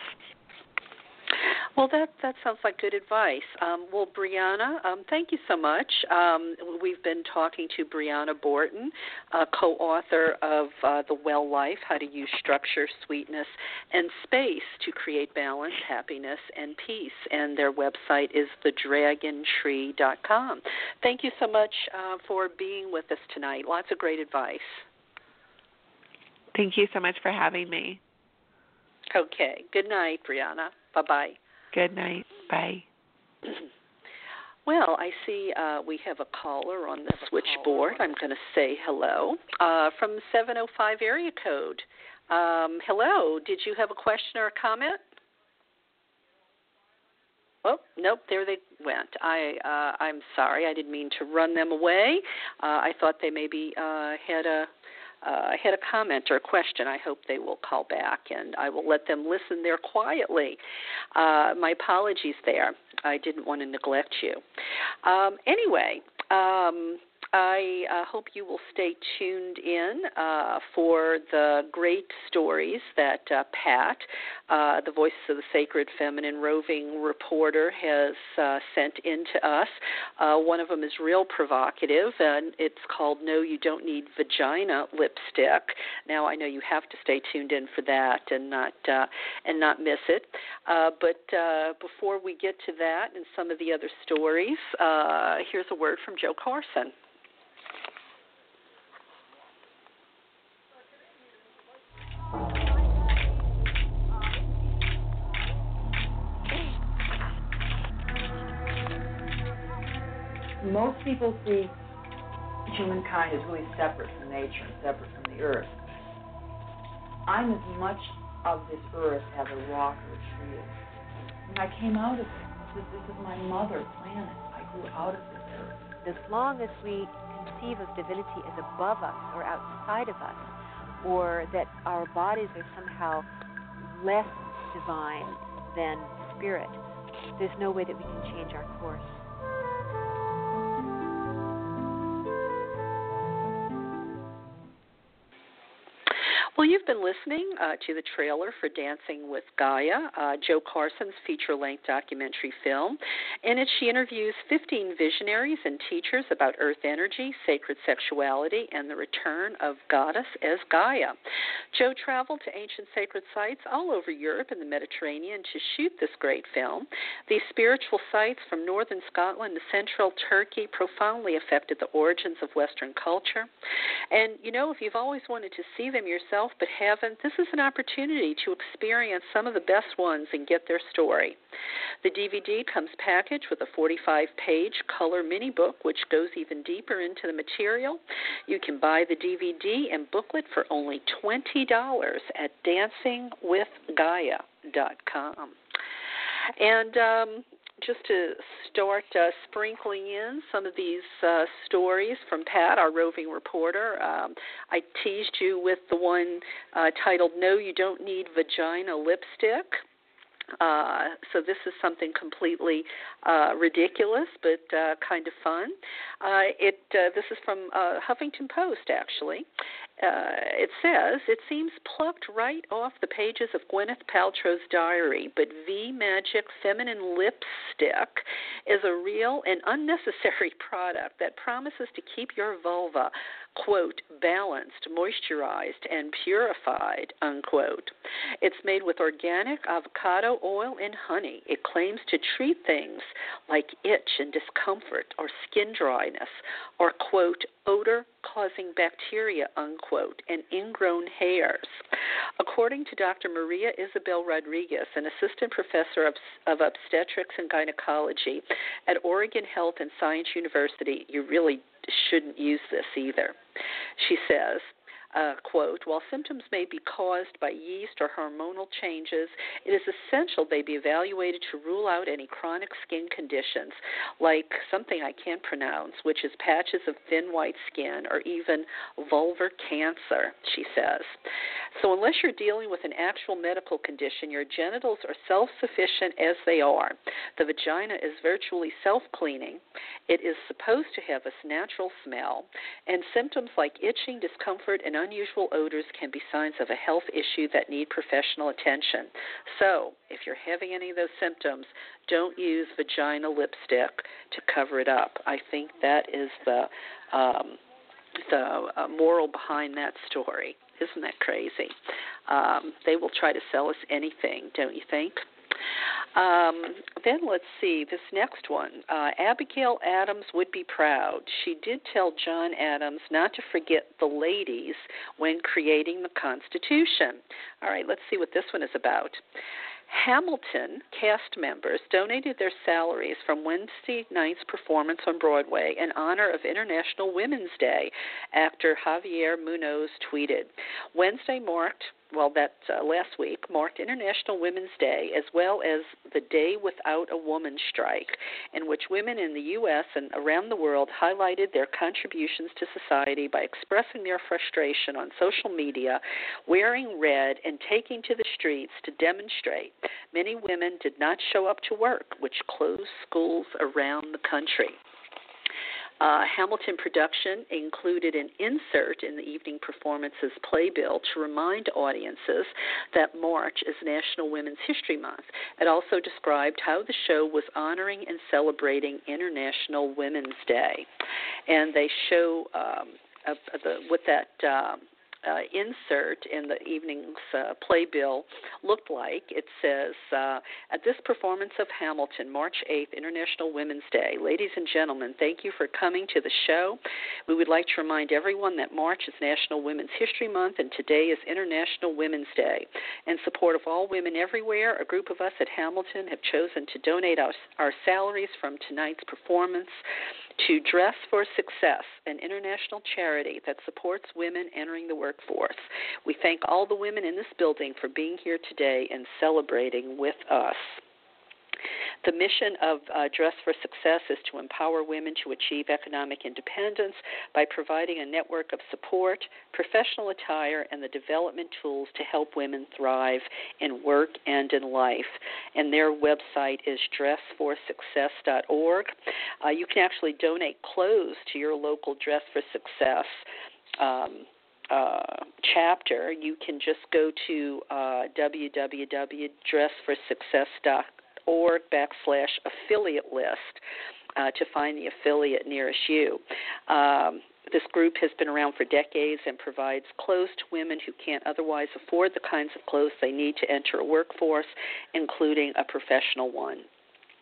Well, that, that sounds like good advice. Um, well, Briana, um, thank you so much. Um, we've been talking to Briana Borten, uh, co-author of uh, The Well Life, How to Use Structure, Sweetness, and Space to Create Balance, Happiness, and Peace. And their website is the dragon tree dot com. Thank you so much uh, for being with us tonight. Lots of great advice. Thank you so much for having me. Okay. Good night, Briana. Bye-bye. Good night. Bye. Well, I see uh, we have a caller on the switchboard. I'm going to say hello uh, from the seven oh five area code. Um, hello. Did you have a question or a comment? Oh, nope, there they went. I, uh, I'm sorry. I didn't mean to run them away. Uh, I thought they maybe uh, had a... I uh, had a comment or a question. I hope they will call back, and I will let them listen there quietly. Uh, my apologies there. I didn't want to neglect you. Um, anyway, um, I uh, hope you will stay tuned in uh, for the great stories that uh, Pat, uh, the Voices of the Sacred Feminine roving reporter, has uh, sent in to us. Uh, one of them is real provocative, and it's called No, You Don't Need Vagina Lipstick. Now, I know you have to stay tuned in for that and not, uh, and not miss it. Uh, but uh, before we get to that and some of the other stories, uh, here's a word from Joe Carson. Most people see humankind as really separate from nature, separate from the earth. I'm as much of this earth as a rock or a tree is. I came out of it. This, this is my mother planet. I grew out of this earth. As long as we conceive of divinity as above us or outside of us, or that our bodies are somehow less divine than spirit, there's no way that we can change our course. Well, you've been listening uh, to the trailer for Dancing with Gaia, uh, Joe Carson's feature-length documentary film. In it, she interviews fifteen visionaries and teachers about earth energy, sacred sexuality, and the return of goddess as Gaia. Joe traveled to ancient sacred sites all over Europe and the Mediterranean to shoot this great film. These spiritual sites from northern Scotland to central Turkey profoundly affected the origins of Western culture. And, you know, if you've always wanted to see them yourself, but haven't, this is an opportunity to experience some of the best ones and get their story. The D V D comes packaged with a forty-five page color mini-book, which goes even deeper into the material. You can buy the D V D and booklet for only twenty dollars at dancing with gaia dot com. And um, just to start uh, sprinkling in some of these uh, stories from Pat, our roving reporter, um, I teased you with the one uh, titled No, You Don't Need Vagina Lipstick. Uh, so this is something completely uh, ridiculous, but uh, kind of fun. Uh, it uh, this is from uh, Huffington Post, actually. Uh, it says, it seems plucked right off the pages of Gwyneth Paltrow's diary, but V-Magic Feminine Lipstick is a real and unnecessary product that promises to keep your vulva, quote, balanced, moisturized, and purified, unquote. It's made with organic avocado oil and honey. It claims to treat things like itch and discomfort or skin dryness or, quote, odor-causing bacteria, unquote, and ingrown hairs. According to Doctor Maria Isabel Rodriguez, an assistant professor of, of obstetrics and gynecology at Oregon Health and Science University, you really shouldn't use this either. She says, Uh, quote, while symptoms may be caused by yeast or hormonal changes, it is essential they be evaluated to rule out any chronic skin conditions like something I can't pronounce, which is patches of thin white skin or even vulvar cancer, she says. So unless you're dealing with an actual medical condition, your genitals are self-sufficient as they are. The vagina is virtually self-cleaning. It is supposed to have a natural smell, and symptoms like itching, discomfort, and unusual odors can be signs of a health issue that need professional attention. So, if you're having any of those symptoms, don't use vagina lipstick to cover it up. I think that is the, um, the uh, moral behind that story. Isn't that crazy? Um, they will try to sell us anything, don't you think? Um, then let's see, this next one. Uh, Abigail Adams would be proud. She did tell John Adams not to forget the ladies when creating the Constitution. All right, let's see what this one is about. Hamilton cast members donated their salaries from Wednesday night's performance on Broadway in honor of International Women's Day, actor Javier Munoz tweeted. Wednesday marked, well, that uh, last week, marked International Women's Day as well as the Day Without a Woman strike, in which women in the U S and around the world highlighted their contributions to society by expressing their frustration on social media, wearing red, and taking to the streets to demonstrate. Many women did not show up to work, which closed schools around the country. Uh, Hamilton production included an insert in the evening performance's playbill to remind audiences that March is National Women's History Month. It also described how the show was honoring and celebrating International Women's Day. And they show um, uh, the, what that um, uh, insert in the evening's uh, playbill looked like. It says, uh, at this performance of Hamilton, March eighth, International Women's Day, ladies and gentlemen, thank you for coming to the show. We would like to remind everyone that March is National Women's History Month and today is International Women's Day. In support of all women everywhere, a group of us at Hamilton have chosen to donate our, our salaries from tonight's performance to Dress for Success, an international charity that supports women entering the workforce. We thank all the women in this building for being here today and celebrating with us. The mission of uh, Dress for Success is to empower women to achieve economic independence by providing a network of support, professional attire, and the development tools to help women thrive in work and in life. And their website is dress for success dot org. Uh, you can actually donate clothes to your local Dress for Success um Uh, chapter. You can just go to uh, www dot dress for success dot org backslash affiliate list uh, to find the affiliate nearest you. Um, This group has been around for decades and provides clothes to women who can't otherwise afford the kinds of clothes they need to enter a workforce, including a professional one.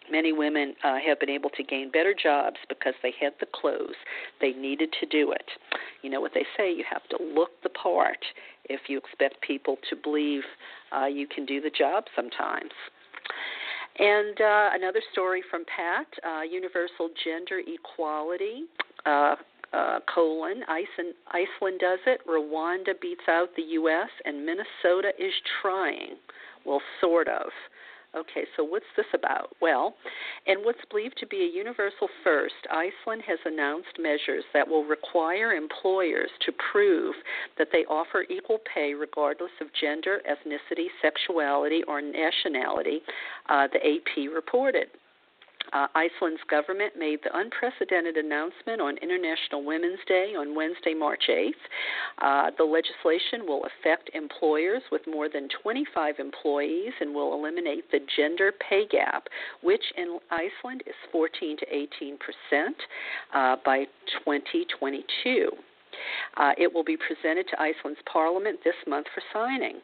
Many women uh, have been able to gain better jobs because they had the clothes. They needed to do it. You know what they say, you have to look the part if you expect people to believe uh, you can do the job sometimes. And uh, another story from Pat, uh, Universal Gender Equality, uh, uh, colon, Iceland, Iceland does it, Rwanda beats out the U S, and Minnesota is trying. Well, sort of. Okay, so what's this about? Well, in what's believed to be a universal first, Iceland has announced measures that will require employers to prove that they offer equal pay regardless of gender, ethnicity, sexuality, or nationality, uh, the A P reported. Uh, Iceland's government made the unprecedented announcement on International Women's Day on Wednesday, March eighth. Uh, the legislation will affect employers with more than twenty-five employees and will eliminate the gender pay gap, which in Iceland is fourteen to eighteen percent uh, by twenty twenty-two. Uh, it will be presented to Iceland's parliament this month for signing.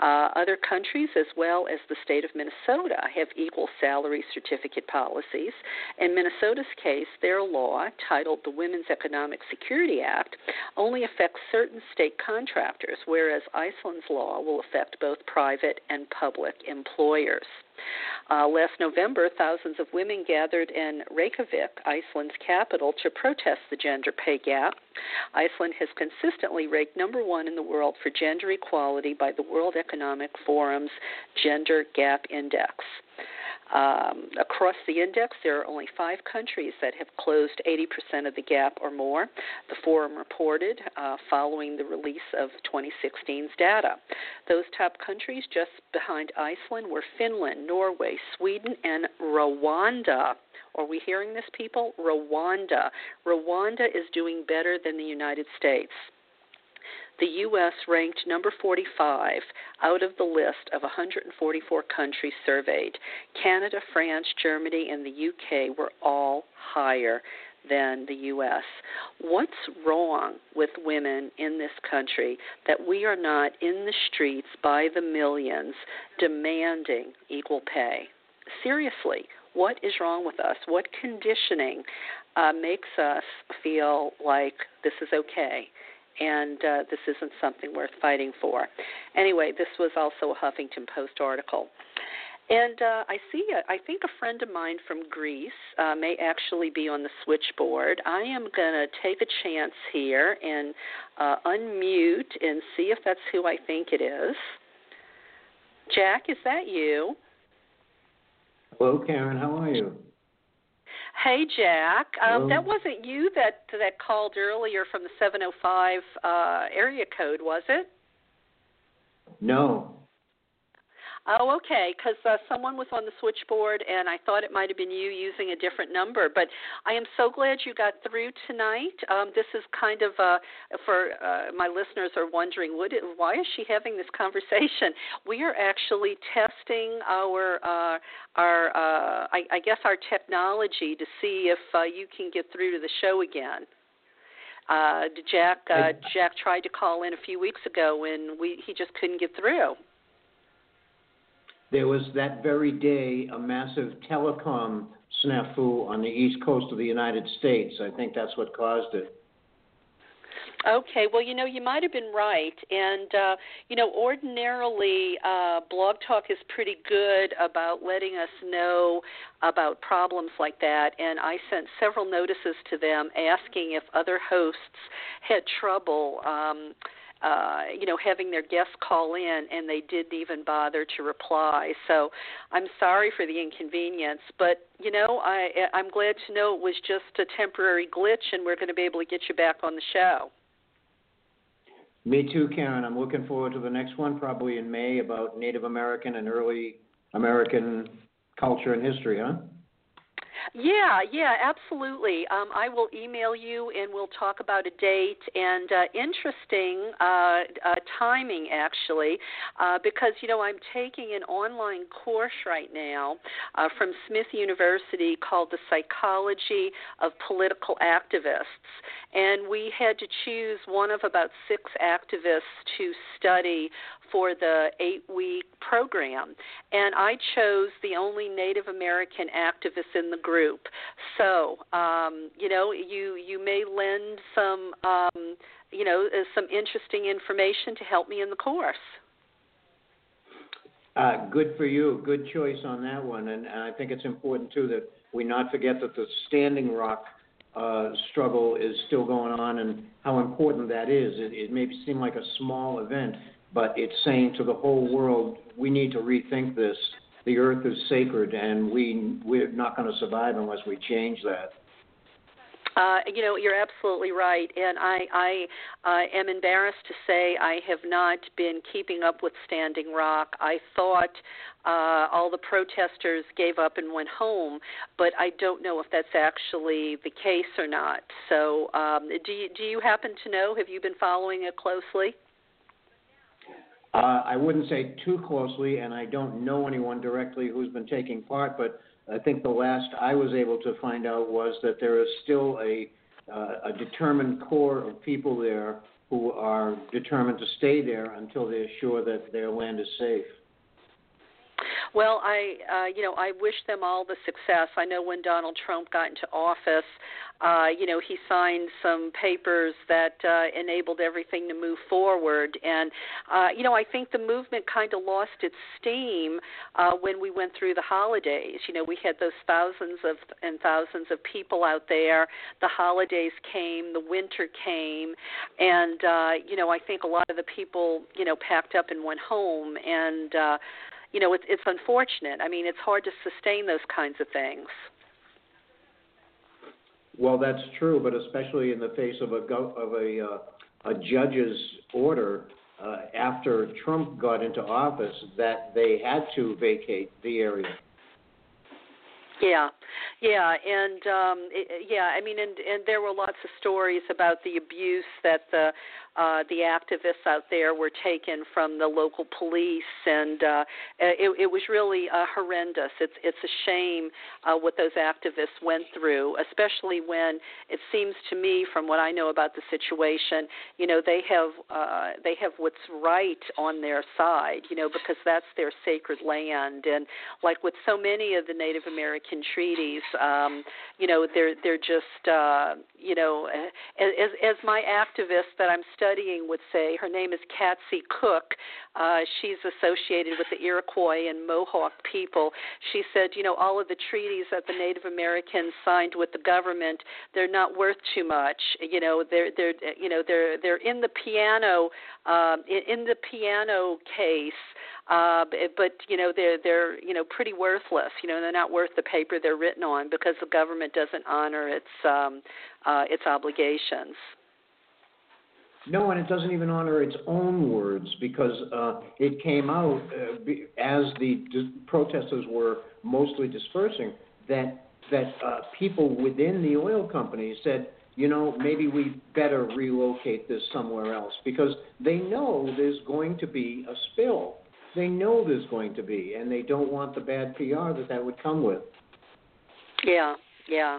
Uh, other countries, as well as the state of Minnesota, have equal salary certificate policies. In Minnesota's case, their law, titled the Women's Economic Security Act, only affects certain state contractors, whereas Iceland's law will affect both private and public employers. Uh, last November, thousands of women gathered in Reykjavik, Iceland's capital, to protest the gender pay gap. Iceland has consistently ranked number one in the world for gender equality by the World Economic Forum's Gender Gap Index. Um, across the index, there are only five countries that have closed eighty percent of the gap or more, the forum reported uh, following the release of twenty sixteen's data. Those top countries just behind Iceland were Finland, Norway, Sweden, and Rwanda. Are we hearing this, people? Rwanda. Rwanda is doing better than the United States. The U S ranked number forty-five out of the list of one hundred forty-four countries surveyed. Canada, France, Germany, and the U K were all higher than the U S. What's wrong with women in this country that we are not in the streets by the millions demanding equal pay? Seriously, what is wrong with us? What conditioning uh, makes us feel like this is okay? And uh, this isn't something worth fighting for. Anyway, this was also a Huffington Post article. And uh, I see, a, I think a friend of mine from Greece uh, may actually be on the switchboard. I am going to take a chance here and uh, unmute and see if that's who I think it is. Jack, is that you? Hello, Karen. How are you? Hey, Jack. Um, that wasn't you that that called earlier from the seven oh five uh, area code, was it? No. Oh, okay, because uh, someone was on the switchboard, and I thought it might have been you using a different number. But I am so glad you got through tonight. Um, this is kind of, uh, for uh, my listeners are wondering, what it, why is she having this conversation? We are actually testing our, uh, our uh, I, I guess, our technology to see if uh, you can get through to the show again. Uh, Jack, uh, Jack tried to call in a few weeks ago, and we, he just couldn't get through. There was that very day a massive telecom snafu on the east coast of the United States. I think that's what caused it. Okay, well, you know, you might have been right. And, uh, you know, ordinarily uh, Blog Talk is pretty good about letting us know about problems like that. And I sent several notices to them asking if other hosts had trouble um Uh, you know, having their guests call in, and they didn't even bother to reply. So I'm sorry for the inconvenience, but, you know, I, I'm glad to know it was just a temporary glitch, and we're going to be able to get you back on the show. Me too, Karen. I'm looking forward to the next one, probably in May, about Native American and early American culture and history, huh? Yeah, yeah, absolutely. Um, I will email you, and we'll talk about a date. And uh, interesting uh, uh, timing, actually, uh, because, you know, I'm taking an online course right now uh, from Smith University called The Psychology of Political Activists. And we had to choose one of about six activists to study for the eight-week program, and I chose the only Native American activist in the group. So, um, you know, you, you may lend some, um, you know, some interesting information to help me in the course. Uh, good for you. Good choice on that one. And, and I think it's important, too, that we not forget that the Standing Rock uh, struggle is still going on and how important that is. It, it may seem like a small event, but it's saying to the whole world, we need to rethink this. The earth is sacred, and we, we're not going to survive unless we change that. Uh, you know, you're absolutely right, and I, I uh, am embarrassed to say I have not been keeping up with Standing Rock. I thought uh, all the protesters gave up and went home, but I don't know if that's actually the case or not. So um, do you, do you happen to know? Have you been following it closely? Uh, I wouldn't say too closely, and I don't know anyone directly who's been taking part, but I think the last I was able to find out was that there is still a, uh, a determined core of people there who are determined to stay there until they're sure that their land is safe. Well, I, uh, you know, I wish them all the success. I know when Donald Trump got into office, uh, you know, he signed some papers that uh, enabled everything to move forward. And, uh, you know, I think the movement kind of lost its steam uh, when we went through the holidays. You know, we had those thousands of and thousands of people out there. The holidays came, the winter came, and, uh, you know, I think a lot of the people, you know, packed up and went home. And, uh you know, it's, it's unfortunate. I mean, it's hard to sustain those kinds of things. Well, that's true, but especially in the face of a of a, uh, a judge's order uh, after Trump got into office that they had to vacate the area. Yeah, yeah, and um, it, yeah, I mean, and, and there were lots of stories about the abuse that the uh, the activists out there were taken from the local police, and uh, it, it was really uh, horrendous. It's it's a shame uh, what those activists went through, especially when it seems to me, from what I know about the situation, you know, they have uh, they have what's right on their side, you know, because that's their sacred land, and like with so many of the Native American treaties, um, you know, they're they're just, uh, you know, as, as my activist that I'm studying would say, her name is Katsi Cook. Uh, she's associated with the Iroquois and Mohawk people. She said, you know, all of the treaties that the Native Americans signed with the government, they're not worth too much. You know, they're they're you know they're they're in the piano um, in the piano case, uh, but you know they're they're you know pretty worthless. You know, they're not worth the paper they're written on because the government doesn't honor its um, uh, its obligations. No, and it doesn't even honor its own words, because uh, it came out uh, be, as the dis- protesters were mostly dispersing, that that uh, people within the oil company said, you know, maybe we better relocate this somewhere else, because they know there's going to be a spill. They know there's going to be, and they don't want the bad P R that that would come with. Yeah, yeah.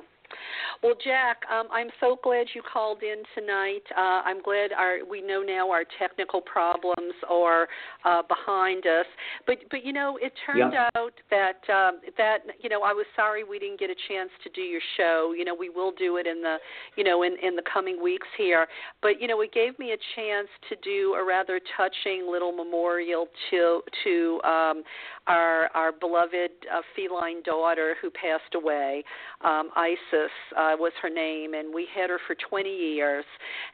Well, Jack, um, I'm so glad you called in tonight. Uh, I'm glad our, we know now our technical problems are uh, behind us. But, but you know, it turned yeah. out that, um, that you know, I was sorry we didn't get a chance to do your show. You know, we will do it in the, you know, in, in the coming weeks here. But, you know, it gave me a chance to do a rather touching little memorial to, to um, our, our beloved uh, feline daughter who passed away, um, Isis. Uh, was her name, and we had her for twenty years,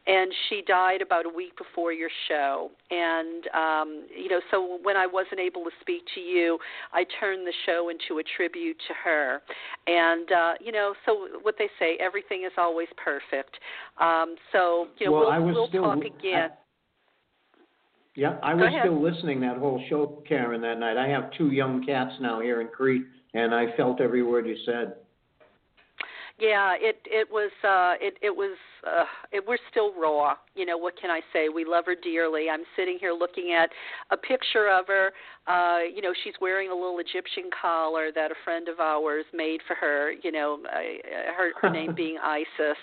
and she died about a week before your show. And, um, you know, so when I wasn't able to speak to you, I turned the show into a tribute to her. And, uh, you know, so what they say, everything is always perfect. Um, so, you know, well, we'll, I was we'll still, talk again. I, yeah, I Go was ahead. still listening that whole show, Karen, that night. I have two young cats now here in Crete, and I felt every word you said. Yeah, it it was uh, it it was uh, it, we're still raw. You know, what can I say? We love her dearly. I'm sitting here looking at a picture of her. Uh, you know, she's wearing a little Egyptian collar that a friend of ours made for her, you know, uh, her, her name being Isis.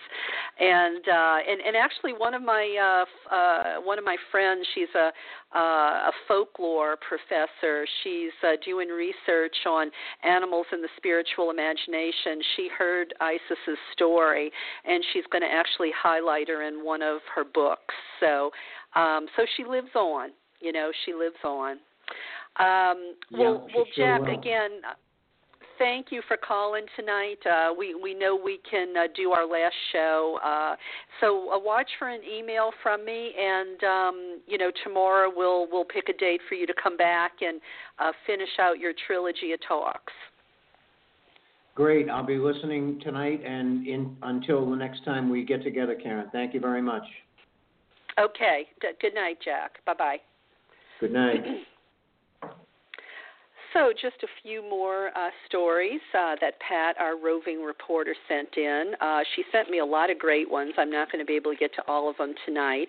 And, uh, and and actually one of my uh, uh, one of my friends, she's a, uh, a folklore professor. She's uh, doing research on animals and the spiritual imagination. She heard Isis's story, and she's going to actually highlight her in one of her books. So, um, so she lives on, you know, she lives on. Um, well, yeah, well, Jack, sure again, thank you for calling tonight. Uh, we, we know we can uh, do our last show. Uh, so uh, watch for an email from me, and, um, you know, tomorrow we'll we'll pick a date for you to come back and uh, finish out your trilogy of talks. Great. I'll be listening tonight and in, until the next time we get together, Karen. Thank you very much. Okay. D- good night, Jack. Bye-bye. Good night. So just a few more uh, stories uh, that Pat, our roving reporter, sent in. Uh, she sent me a lot of great ones. I'm not going to be able to get to all of them tonight.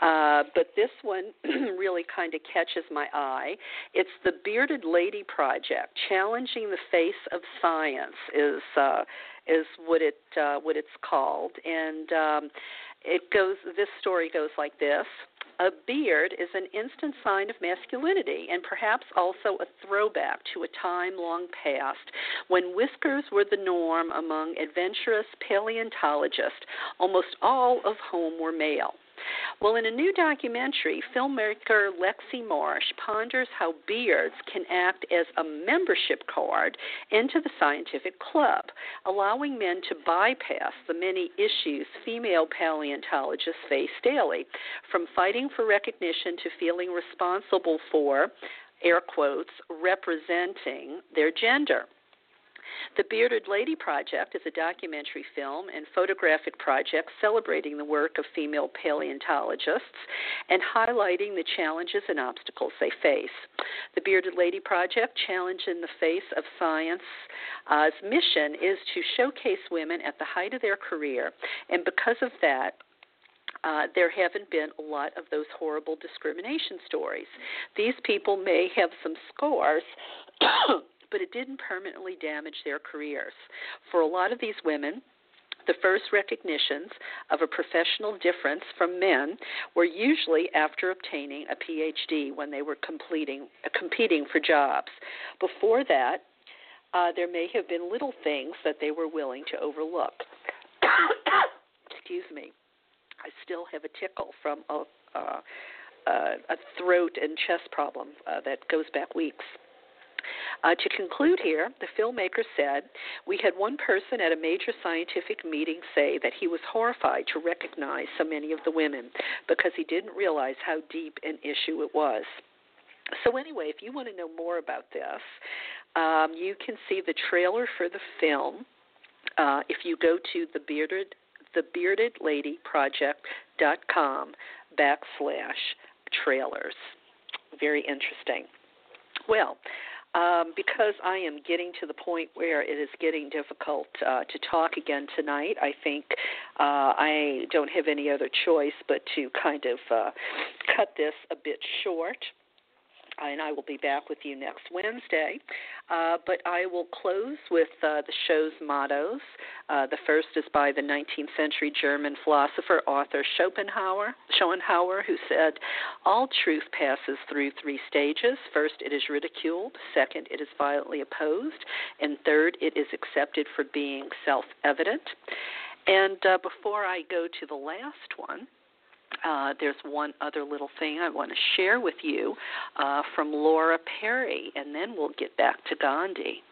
Uh, but this one really kind of catches my eye. It's The Bearded Lady Project, Challenging the Face of Science is uh, is what, it, uh, what it's called. And um, it goes. This story goes like this. A beard is an instant sign of masculinity and perhaps also a throwback to a time long past when whiskers were the norm among adventurous paleontologists, almost all of whom were male. Well, in a new documentary, filmmaker Lexi Marsh ponders how beards can act as a membership card into the scientific club, allowing men to bypass the many issues female paleontologists face daily, from fighting for recognition to feeling responsible for, air quotes, representing their gender. The Bearded Lady Project is a documentary film and photographic project celebrating the work of female paleontologists and highlighting the challenges and obstacles they face. The Bearded Lady Project, Challenge in the Face of Science's uh, mission is to showcase women at the height of their career, and because of that, Uh, there haven't been a lot of those horrible discrimination stories. These people may have some scars, but it didn't permanently damage their careers. For a lot of these women, the first recognitions of a professional difference from men were usually after obtaining a P H D when they were completing, uh, competing for jobs. Before that, uh, there may have been little things that they were willing to overlook. Excuse me. I still have a tickle from a, uh, uh, a throat and chest problem uh, that goes back weeks. Uh, to conclude here, the filmmaker said, "We had one person at a major scientific meeting say that he was horrified to recognize so many of the women because he didn't realize how deep an issue it was." So anyway, if you want to know more about this, um, you can see the trailer for the film uh, if you go to the Bearded, the bearded lady project dot com. backslash trailers. Very interesting. Well, um, because I am getting to the point where it is getting difficult uh, to talk again tonight, I think uh, I don't have any other choice but to kind of uh, cut this a bit short. And I will be back with you next Wednesday. Uh, but I will close with uh, the show's mottos. Uh, the first is by the nineteenth century German philosopher, author Schopenhauer, Schopenhauer, who said, "All truth passes through three stages. First, it is ridiculed. Second, it is violently opposed. And third, it is accepted for being self-evident." And uh, before I go to the last one, Uh, there's one other little thing I want to share with you uh, from Laura Perry, and then we'll get back to Gandhi.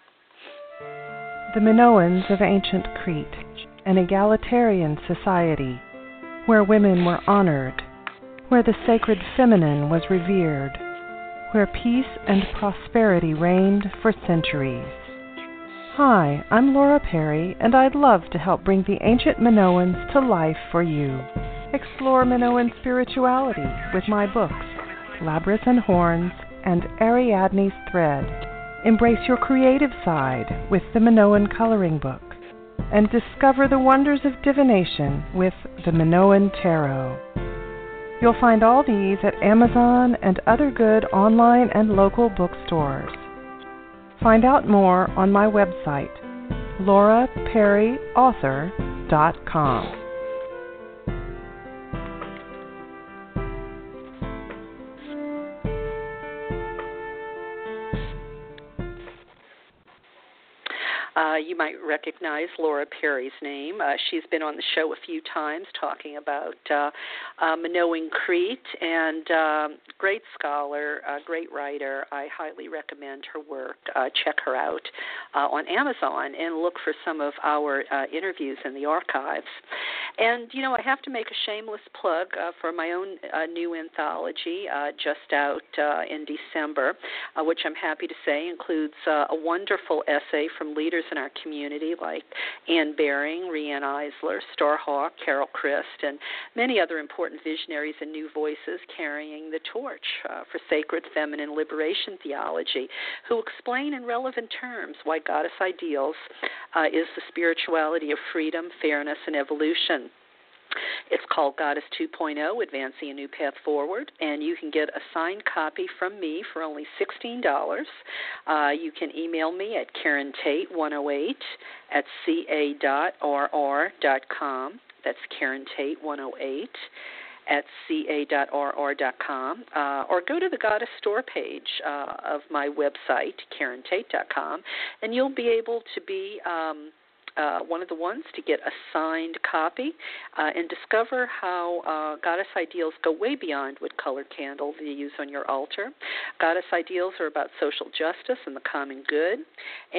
The Minoans of ancient Crete, an egalitarian society where women were honored, where the sacred feminine was revered, where peace and prosperity reigned for centuries. Hi, I'm Laura Perry, and I'd love to help bring the ancient Minoans to life for you. Explore Minoan spirituality with my books, Labrys and Horns and Ariadne's Thread. Embrace your creative side with the Minoan Coloring Book. And discover the wonders of divination with the Minoan Tarot. You'll find all these at Amazon and other good online and local bookstores. Find out more on my website, laura perry author dot com. Uh, you might recognize Laura Perry's name. Uh, she's been on the show a few times talking about uh, uh, Minoan Crete, and uh, great scholar, uh, great writer. I highly recommend her work. Uh, check her out uh, on Amazon and look for some of our uh, interviews in the archives. And, you know, I have to make a shameless plug uh, for my own uh, new anthology uh, just out uh, in December, uh, which I'm happy to say includes uh, a wonderful essay from leaders in our community like Ann Baring, Riane Eisler, Starhawk, Carol Christ, and many other important visionaries and new voices carrying the torch uh, for sacred feminine liberation theology, who explain in relevant terms why goddess ideals uh, is the spirituality of freedom, fairness, and evolution. It's called Goddess two point oh, Advancing a New Path Forward, and you can get a signed copy from me for only sixteen dollars. Uh, you can email me at Karen Tate one oh eight at c a dot r r dot com. That's Karen Tate one oh eight at c a dot r r dot com, uh, or go to the Goddess Store page uh, of my website, Karen Tate dot com, and you'll be able to be... Um, Uh, one of the ones to get a signed copy uh, and discover how uh, goddess ideals go way beyond what colored candles you use on your altar. Goddess ideals are about social justice and the common good.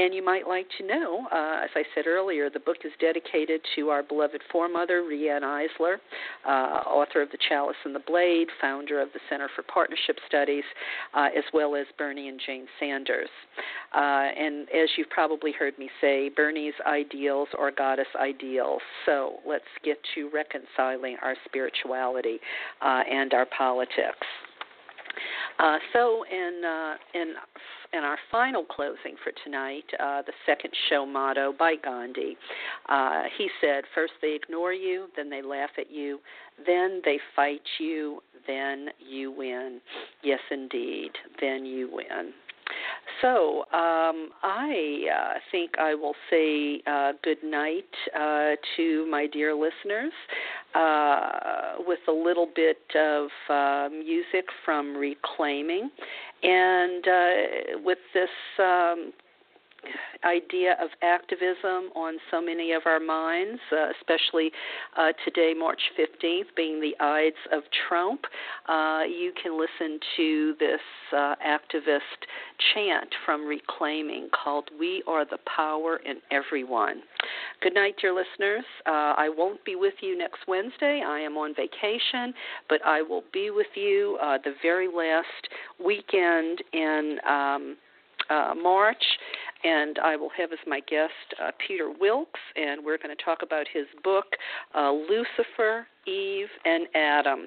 And you might like to know, uh, as I said earlier, the book is dedicated to our beloved foremother, Riane Eisler, uh, author of The Chalice and the Blade, founder of the Center for Partnership Studies, uh, as well as Bernie and Jane Sanders. Uh, and as you've probably heard me say, Bernie's ideal or goddess ideals. So let's get to reconciling our spirituality uh, and our politics. Uh, so in uh, in in our final closing for tonight, uh, the second show motto by Gandhi, uh, he said, "First they ignore you, then they laugh at you, then they fight you, then you win. Yes, indeed, then you win." So um, I uh, think I will say uh, good night uh, to my dear listeners uh, with a little bit of uh, music from Reclaiming, and uh, with this um, idea of activism on so many of our minds, uh, especially uh, today, March fifteenth, being the Ides of Trump. Uh, you can listen to this uh, activist chant from Reclaiming called "We Are the Power in Everyone." Good night, dear listeners. Uh, I won't be with you next Wednesday. I am on vacation, but I will be with you uh, the very last weekend in um, uh, March. And I will have as my guest uh, Peter Wilkes, and we're going to talk about his book, uh, Lucifer, Eve, and Adam.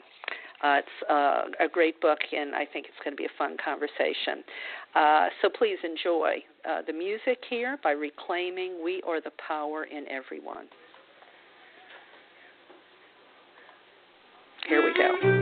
Uh, it's uh, a great book, and I think it's going to be a fun conversation. Uh, so please enjoy uh, the music here by Reclaiming. We are the power in everyone. Here we go.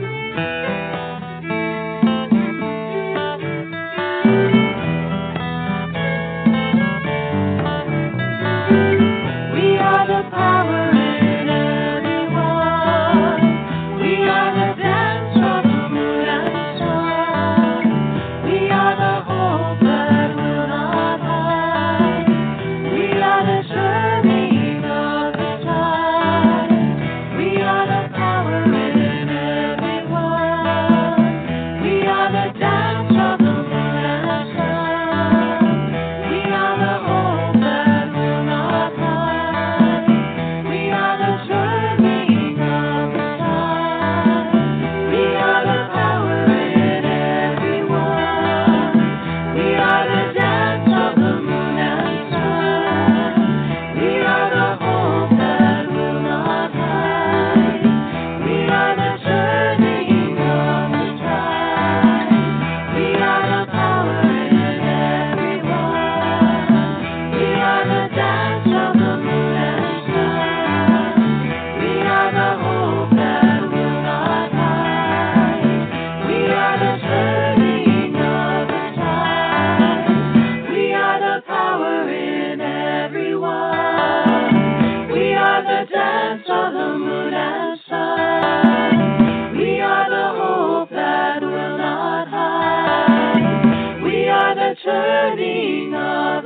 Turning of